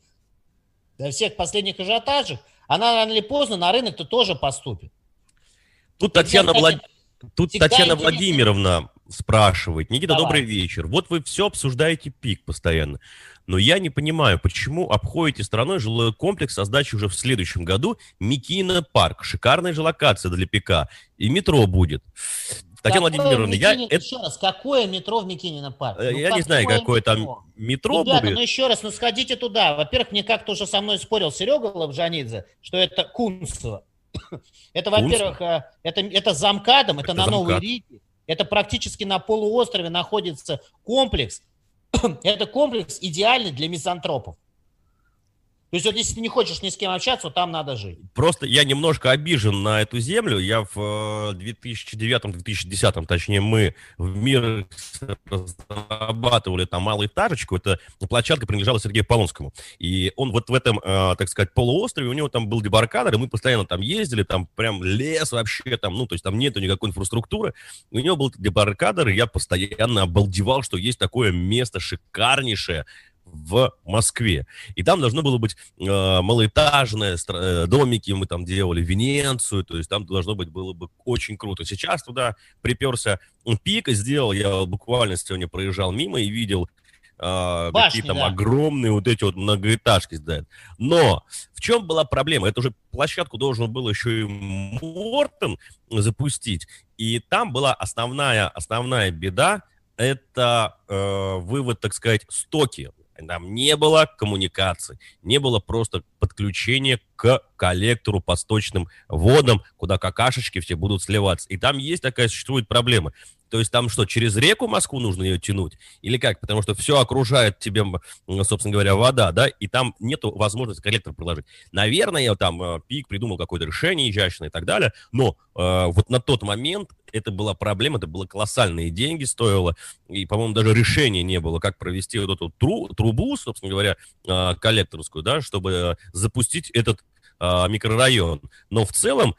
до всех последних ажиотажей, она рано или поздно на рынок-то тоже поступит. Тут Татьяна Владимировна спрашивает. Никита, давай. Добрый вечер. Вот вы все обсуждаете пик постоянно, но я не понимаю, почему обходите стороной жилой комплекс со сдачей уже в следующем году Микино парк. Шикарная же локация для пика. И метро будет. Татьяна Владимировна, еще раз, какое метро в Микинино парк? Я не знаю, какое там метро будет. Ребята, еще раз, сходите туда. Во-первых, мне как-то уже со мной спорил Серега Лабжанидзе, что это Кунцево. Это, во-первых, это за МКАДом, это на Новой Риге. Это практически на полуострове находится комплекс. Это комплекс идеальный для мизантропов. То есть, вот, если ты не хочешь ни с кем общаться, там надо жить. Просто я немножко обижен на эту землю. Я в 2009-2010, точнее, мы в мире разрабатывали там малоэтажечку. Эта площадка принадлежала Сергею Полонскому. И он вот в этом, так сказать, полуострове, у него там был дебаркадер, и мы постоянно там ездили, там прям лес вообще, там, ну, то есть там нету никакой инфраструктуры. У него был дебаркадер, и я постоянно обалдевал, что есть такое место шикарнейшее в Москве. И там должно было быть малоэтажные домики, мы там делали Венецию, то есть там должно быть, было бы очень круто. Сейчас туда приперся Пик и сделал, я буквально сегодня проезжал мимо и видел башни, какие там огромные вот эти вот многоэтажки сдают. Но в чем была проблема? Это уже площадку должен был еще и Мортон запустить, и там была основная беда, это вывод, так сказать, стоки. Там не было коммуникаций, не было просто подключения к коллектору по сточным водам, куда какашечки все будут сливаться. И там есть такая, существует проблема. То есть там что, через реку Москву нужно ее тянуть? Или как? Потому что все окружает тебе, собственно говоря, вода, да, и там нету возможности коллектор приложить. Наверное, там Пик придумал какое-то решение изящное и так далее, но вот на тот момент это была проблема, это было колоссальные деньги стоило, и, по-моему, даже решения не было, как провести вот эту трубу, собственно говоря, коллекторскую, да, чтобы запустить этот микрорайон. Но в целом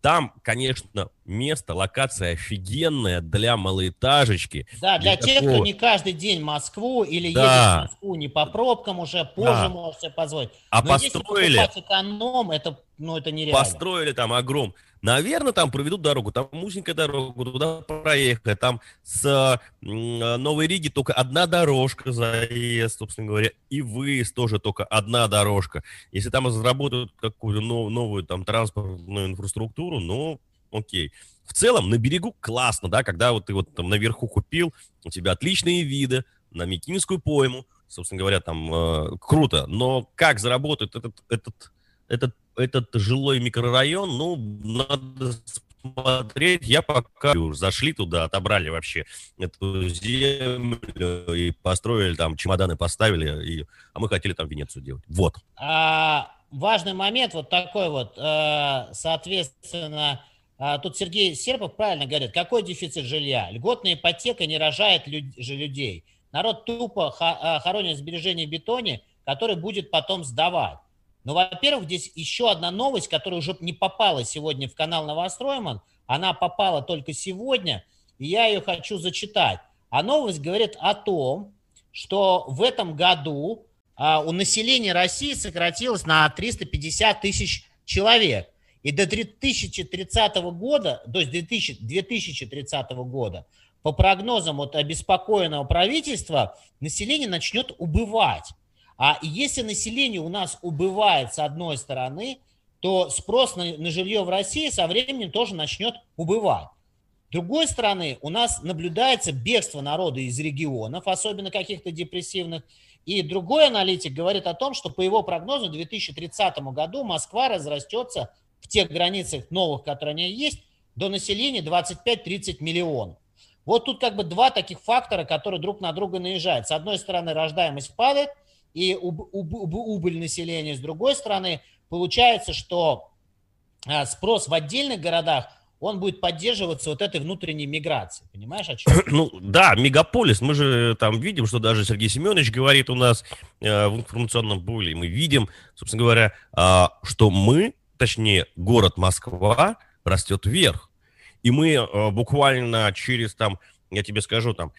там, конечно, место, локация офигенная для малоэтажечки. Да, для тех, кто не каждый день в Москву или едет в Москву не по пробкам, уже позже можете себе позволить. А но построили... если покупать эконом, это, ну, это нереально. Построили там огром. Наверное, там проведут дорогу, там узенькая дорога, туда проехали. Там с Новой Риги только одна дорожка заезд, собственно говоря, и выезд тоже только одна дорожка. Если там разработают какую-то новую там транспортную инфраструктуру, ну... окей. В целом, на берегу классно, да, когда вот ты вот там наверху купил, у тебя отличные виды на Микинскую пойму, собственно говоря, там круто, но как заработает этот жилой микрорайон, ну, надо смотреть, я пока зашли туда, отобрали вообще эту землю и построили там, чемоданы поставили, а мы хотели там Венецию делать, вот. Важный момент вот такой вот, соответственно, тут Сергей Серпов правильно говорит, какой дефицит жилья? Льготная ипотека не рожает людей. Народ тупо хоронит сбережения в бетоне, который будет потом сдавать. Но, во-первых, здесь еще одна новость, которая уже не попала сегодня в канал Новостроймен, она попала только сегодня, и я ее хочу зачитать. А новость говорит о том, что в этом году у населения России сократилось на 350 тысяч человек. И до 2030 года, то есть 2030 года, по прогнозам вот обеспокоенного правительства, население начнет убывать. А если население у нас убывает с одной стороны, то спрос на жилье в России со временем тоже начнет убывать. С другой стороны, у нас наблюдается бегство народа из регионов, особенно каких-то депрессивных. И другой аналитик говорит о том, что по его прогнозу к 2030 году Москва разрастется в тех границах новых, которые у нее есть, до населения 25-30 миллионов. Вот тут как бы два таких фактора, которые друг на друга наезжают. С одной стороны, рождаемость падает и убыль населения. С другой стороны, получается, что спрос в отдельных городах, он будет поддерживаться вот этой внутренней миграцией. Понимаешь, о чем? Ну да, мегаполис. Мы же там видим, что даже Сергей Семенович говорит у нас в информационном буле. Мы видим, собственно говоря, что мы, точнее, город Москва растет вверх. И мы буквально через, там, я тебе скажу, там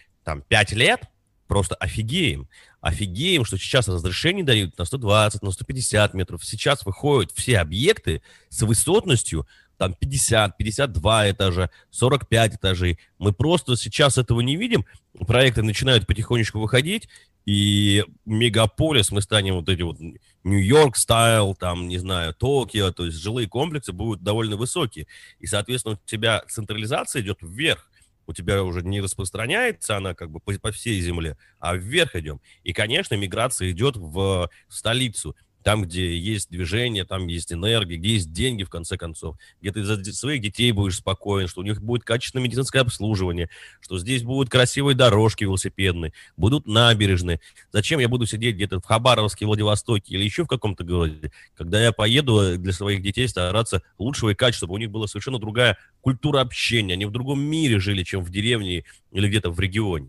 5 лет просто офигеем. Офигеем, что сейчас разрешение дают на 120, на 150 метров. Сейчас выходят все объекты с высотностью там 50, 52 этажа, 45 этажей. Мы просто сейчас этого не видим. Проекты начинают потихонечку выходить. И мегаполис, мы станем вот эти вот Нью-Йорк-стайл, там, не знаю, Токио, то есть жилые комплексы будут довольно высокие. И, соответственно, у тебя централизация идет вверх. у тебя уже не распространяется она как бы по всей земле, а вверх идем. И, конечно, миграция идет в столицу, там, где есть движение, там есть энергия, где есть деньги, в конце концов, где ты за своих детей будешь спокоен, что у них будет качественное медицинское обслуживание, что здесь будут красивые дорожки велосипедные, будут набережные. Зачем я буду сидеть где-то в Хабаровске, Владивостоке или еще в каком-то городе, когда я поеду для своих детей стараться лучшего и качества, чтобы у них была совершенно другая культура общения, они в другом мире жили, чем в деревне или где-то в регионе.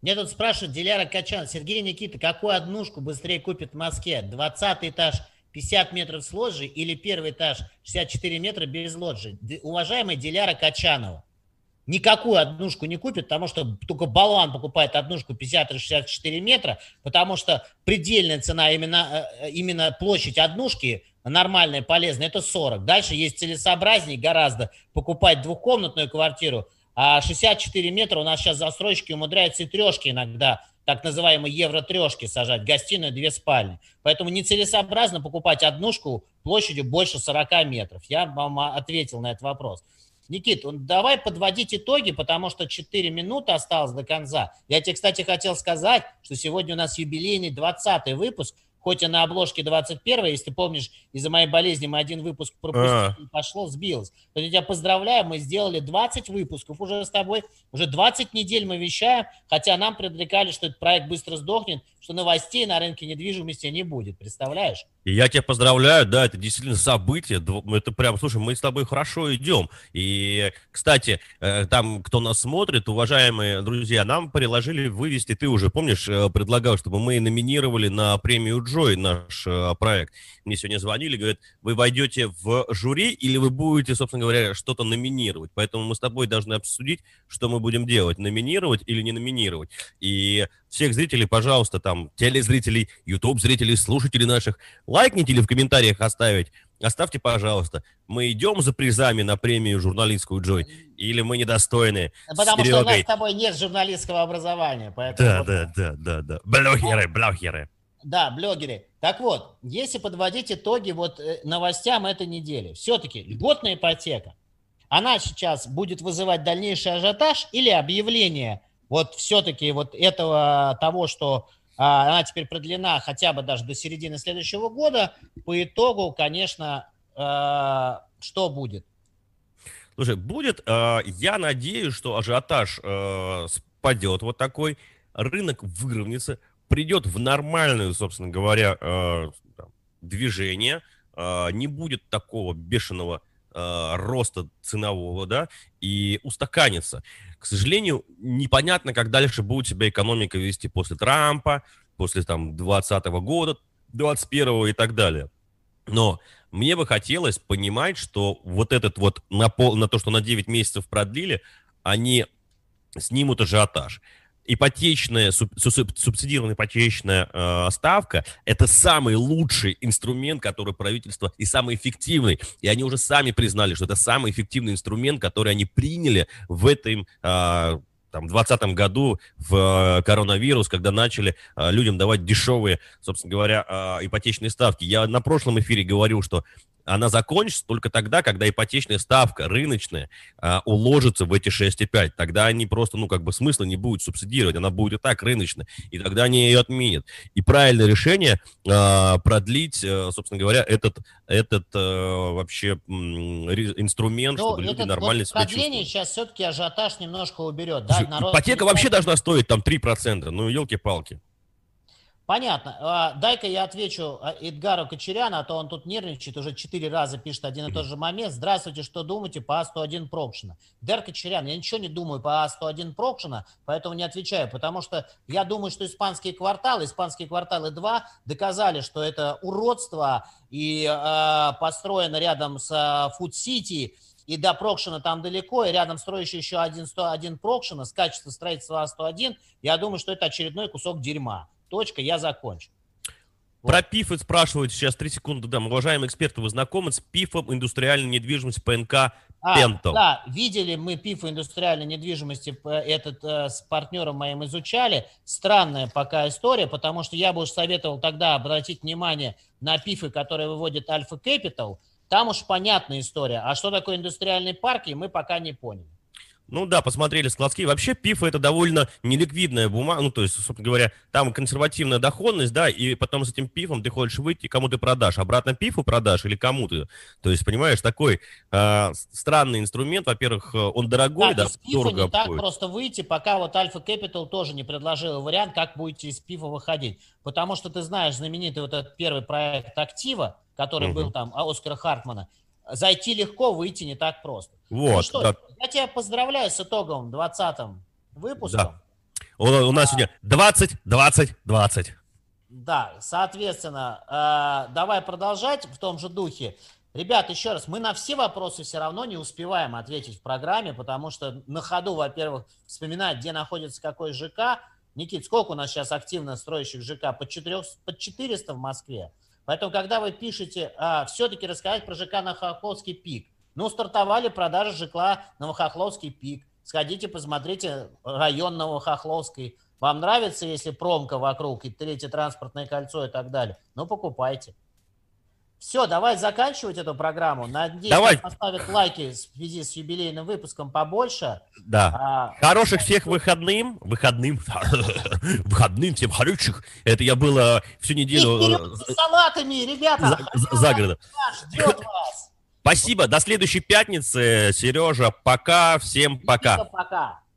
Мне тут спрашивают, Диляра Качан, Сергей, Никита, какую однушку быстрее купят в Москве? 20-й этаж 50 метров с лоджией или первый этаж 64 метра без лоджии? Уважаемая Диляра Качанова, никакую однушку не купят, потому что только Балан покупает однушку 50-64 метра, потому что предельная цена именно площадь однушки нормальная, полезная, это 40. Дальше есть целесообразнее гораздо покупать двухкомнатную квартиру, а 64 метра у нас сейчас застройщики умудряются и трешки иногда, так называемые евро-трешки сажать, гостиную, две спальни. Поэтому нецелесообразно покупать однушку площадью больше 40 метров. Я вам ответил на этот вопрос. Никит, давай подводить итоги, потому что 4 минуты осталось до конца. Я тебе, кстати, хотел сказать, что сегодня у нас юбилейный 20-й выпуск, хоть и на обложке 21-й, если ты помнишь, из-за моей болезни мы один выпуск пропустили, сбилось. Вот я тебя поздравляю, мы сделали 20 выпусков уже с тобой, уже 20 недель мы вещаем, хотя нам предрекали, что этот проект быстро сдохнет, что новостей на рынке недвижимости не будет, представляешь? И я тебя поздравляю, да, это действительно событие, это прям, слушай, мы с тобой хорошо идем. И, кстати, там, кто нас смотрит, уважаемые друзья, нам приложили вывести, ты уже, помнишь, предлагал, чтобы мы номинировали на премию Джой наш проект. Мне сегодня звонили, говорят, вы войдете в жюри или вы будете, собственно говоря, что-то номинировать. Поэтому мы с тобой должны обсудить, что мы будем делать, номинировать или не номинировать. И всех зрителей, пожалуйста, там, телезрителей, YouTube-зрителей, слушателей наших, лайкните или в комментариях оставьте, пожалуйста. Мы идем за призами на премию журналистскую Джой, или мы недостойны? Потому что у нас с тобой нет журналистского образования. Поэтому да. Блогеры. Да, блогеры. Так вот, если подводить итоги вот новостям этой недели, все-таки льготная ипотека, она сейчас будет вызывать дальнейший ажиотаж или объявление вот все-таки вот этого того, что она теперь продлена хотя бы даже до середины следующего года, по итогу, конечно, что будет? Слушай, будет, я надеюсь, что ажиотаж спадет вот такой, рынок выровняется, придет в нормальное, собственно говоря, движение, не будет такого бешеного роста ценового, да, и устаканится. К сожалению, непонятно, как дальше будет себя экономика вести после Трампа, после там 20-го года, 21-го и так далее. Но мне бы хотелось понимать, что вот этот вот на то, что на 9 месяцев продлили, они снимут ажиотаж. Ипотечная, субсидированная ипотечная ставка – это самый лучший инструмент, который правительство, и самый эффективный. И они уже сами признали, что это самый эффективный инструмент, который они приняли в этом 2020 году в коронавирус, когда начали людям давать дешевые, собственно говоря, ипотечные ставки. Я на прошлом эфире говорил, что она закончится только тогда, когда ипотечная ставка рыночная уложится в эти 6,5. Тогда они просто, смысла не будут субсидировать, она будет и так рыночная, и тогда они ее отменят. И правильное решение продлить, собственно говоря, инструмент, чтобы люди нормально себя чувствовали. Продление сейчас все-таки ажиотаж немножко уберет. Да? Ипотека вообще должна стоить там 3%, елки-палки. Понятно. Дай-ка я отвечу Эдгару Кочеряну, а то он тут нервничает, уже 4 раза пишет один и тот же момент. Здравствуйте, что думаете по А101 Прокшена? Эдгар Кочерян, я ничего не думаю по А101 Прокшена, поэтому не отвечаю, потому что я думаю, что испанские кварталы 2 доказали, что это уродство и построено рядом с Фуд-Сити, и до Прокшена там далеко, и рядом строящий еще 101 Прокшена с качеством строительства А101, я думаю, что это очередной кусок дерьма. Точка, я закончу. Про ПИФы спрашивают сейчас, 3 секунды дам. Уважаемые эксперты, вы знакомы с ПИФом индустриальной недвижимости ПНК Пентом? Да, видели мы ПИФ индустриальной недвижимости, этот с партнером моим изучали. Странная пока история, потому что я бы уж советовал тогда обратить внимание на ПИФы, которые выводит Альфа Капитал. Там уж понятная история. А что такое индустриальные парки, мы пока не поняли. Ну да, посмотрели складские. Вообще ПИФ — это довольно неликвидная бумага, ну то есть, собственно говоря, там консервативная доходность, да, и потом с этим ПИФом ты хочешь выйти, кому ты продашь, обратно ПИФу продашь или кому ты, то есть, понимаешь, такой странный инструмент, во-первых, он дорогой, да, из ПИФа не так просто выйти, пока вот Альфа Капитал тоже не предложила вариант, как будете из ПИФа выходить, потому что ты знаешь знаменитый вот этот первый проект «Актива», который был там, Оскара Хартмана, зайти легко, выйти не так просто. Вот, ну что, да. Я тебя поздравляю с итогом 20-м выпуском. Да. У нас сегодня 20-20-20. Да, соответственно, давай продолжать в том же духе. Ребят, еще раз, мы на все вопросы все равно не успеваем ответить в программе, потому что на ходу, во-первых, вспоминать, где находится какой ЖК. Никит, сколько у нас сейчас активно строящих ЖК? Под 400 в Москве. Поэтому, когда вы пишете, все-таки рассказать про ЖК «Новохохловский пик». Ну, стартовали продажи ЖК «Новохохловский пик». Сходите, посмотрите район Новохохловский. Вам нравится, если промка вокруг и третье транспортное кольцо и так далее? Ну, покупайте. Все, давай заканчивать эту программу. Надеюсь, давай. Поставят лайки в связи с юбилейным выпуском побольше. Да. Хороших всех выходным. Выходным всем хороших. Это я было всю неделю... с салатами, ребята. За городом. Ждет вас. Спасибо. До следующей пятницы, Сережа. Пока. Всем пока. Пока.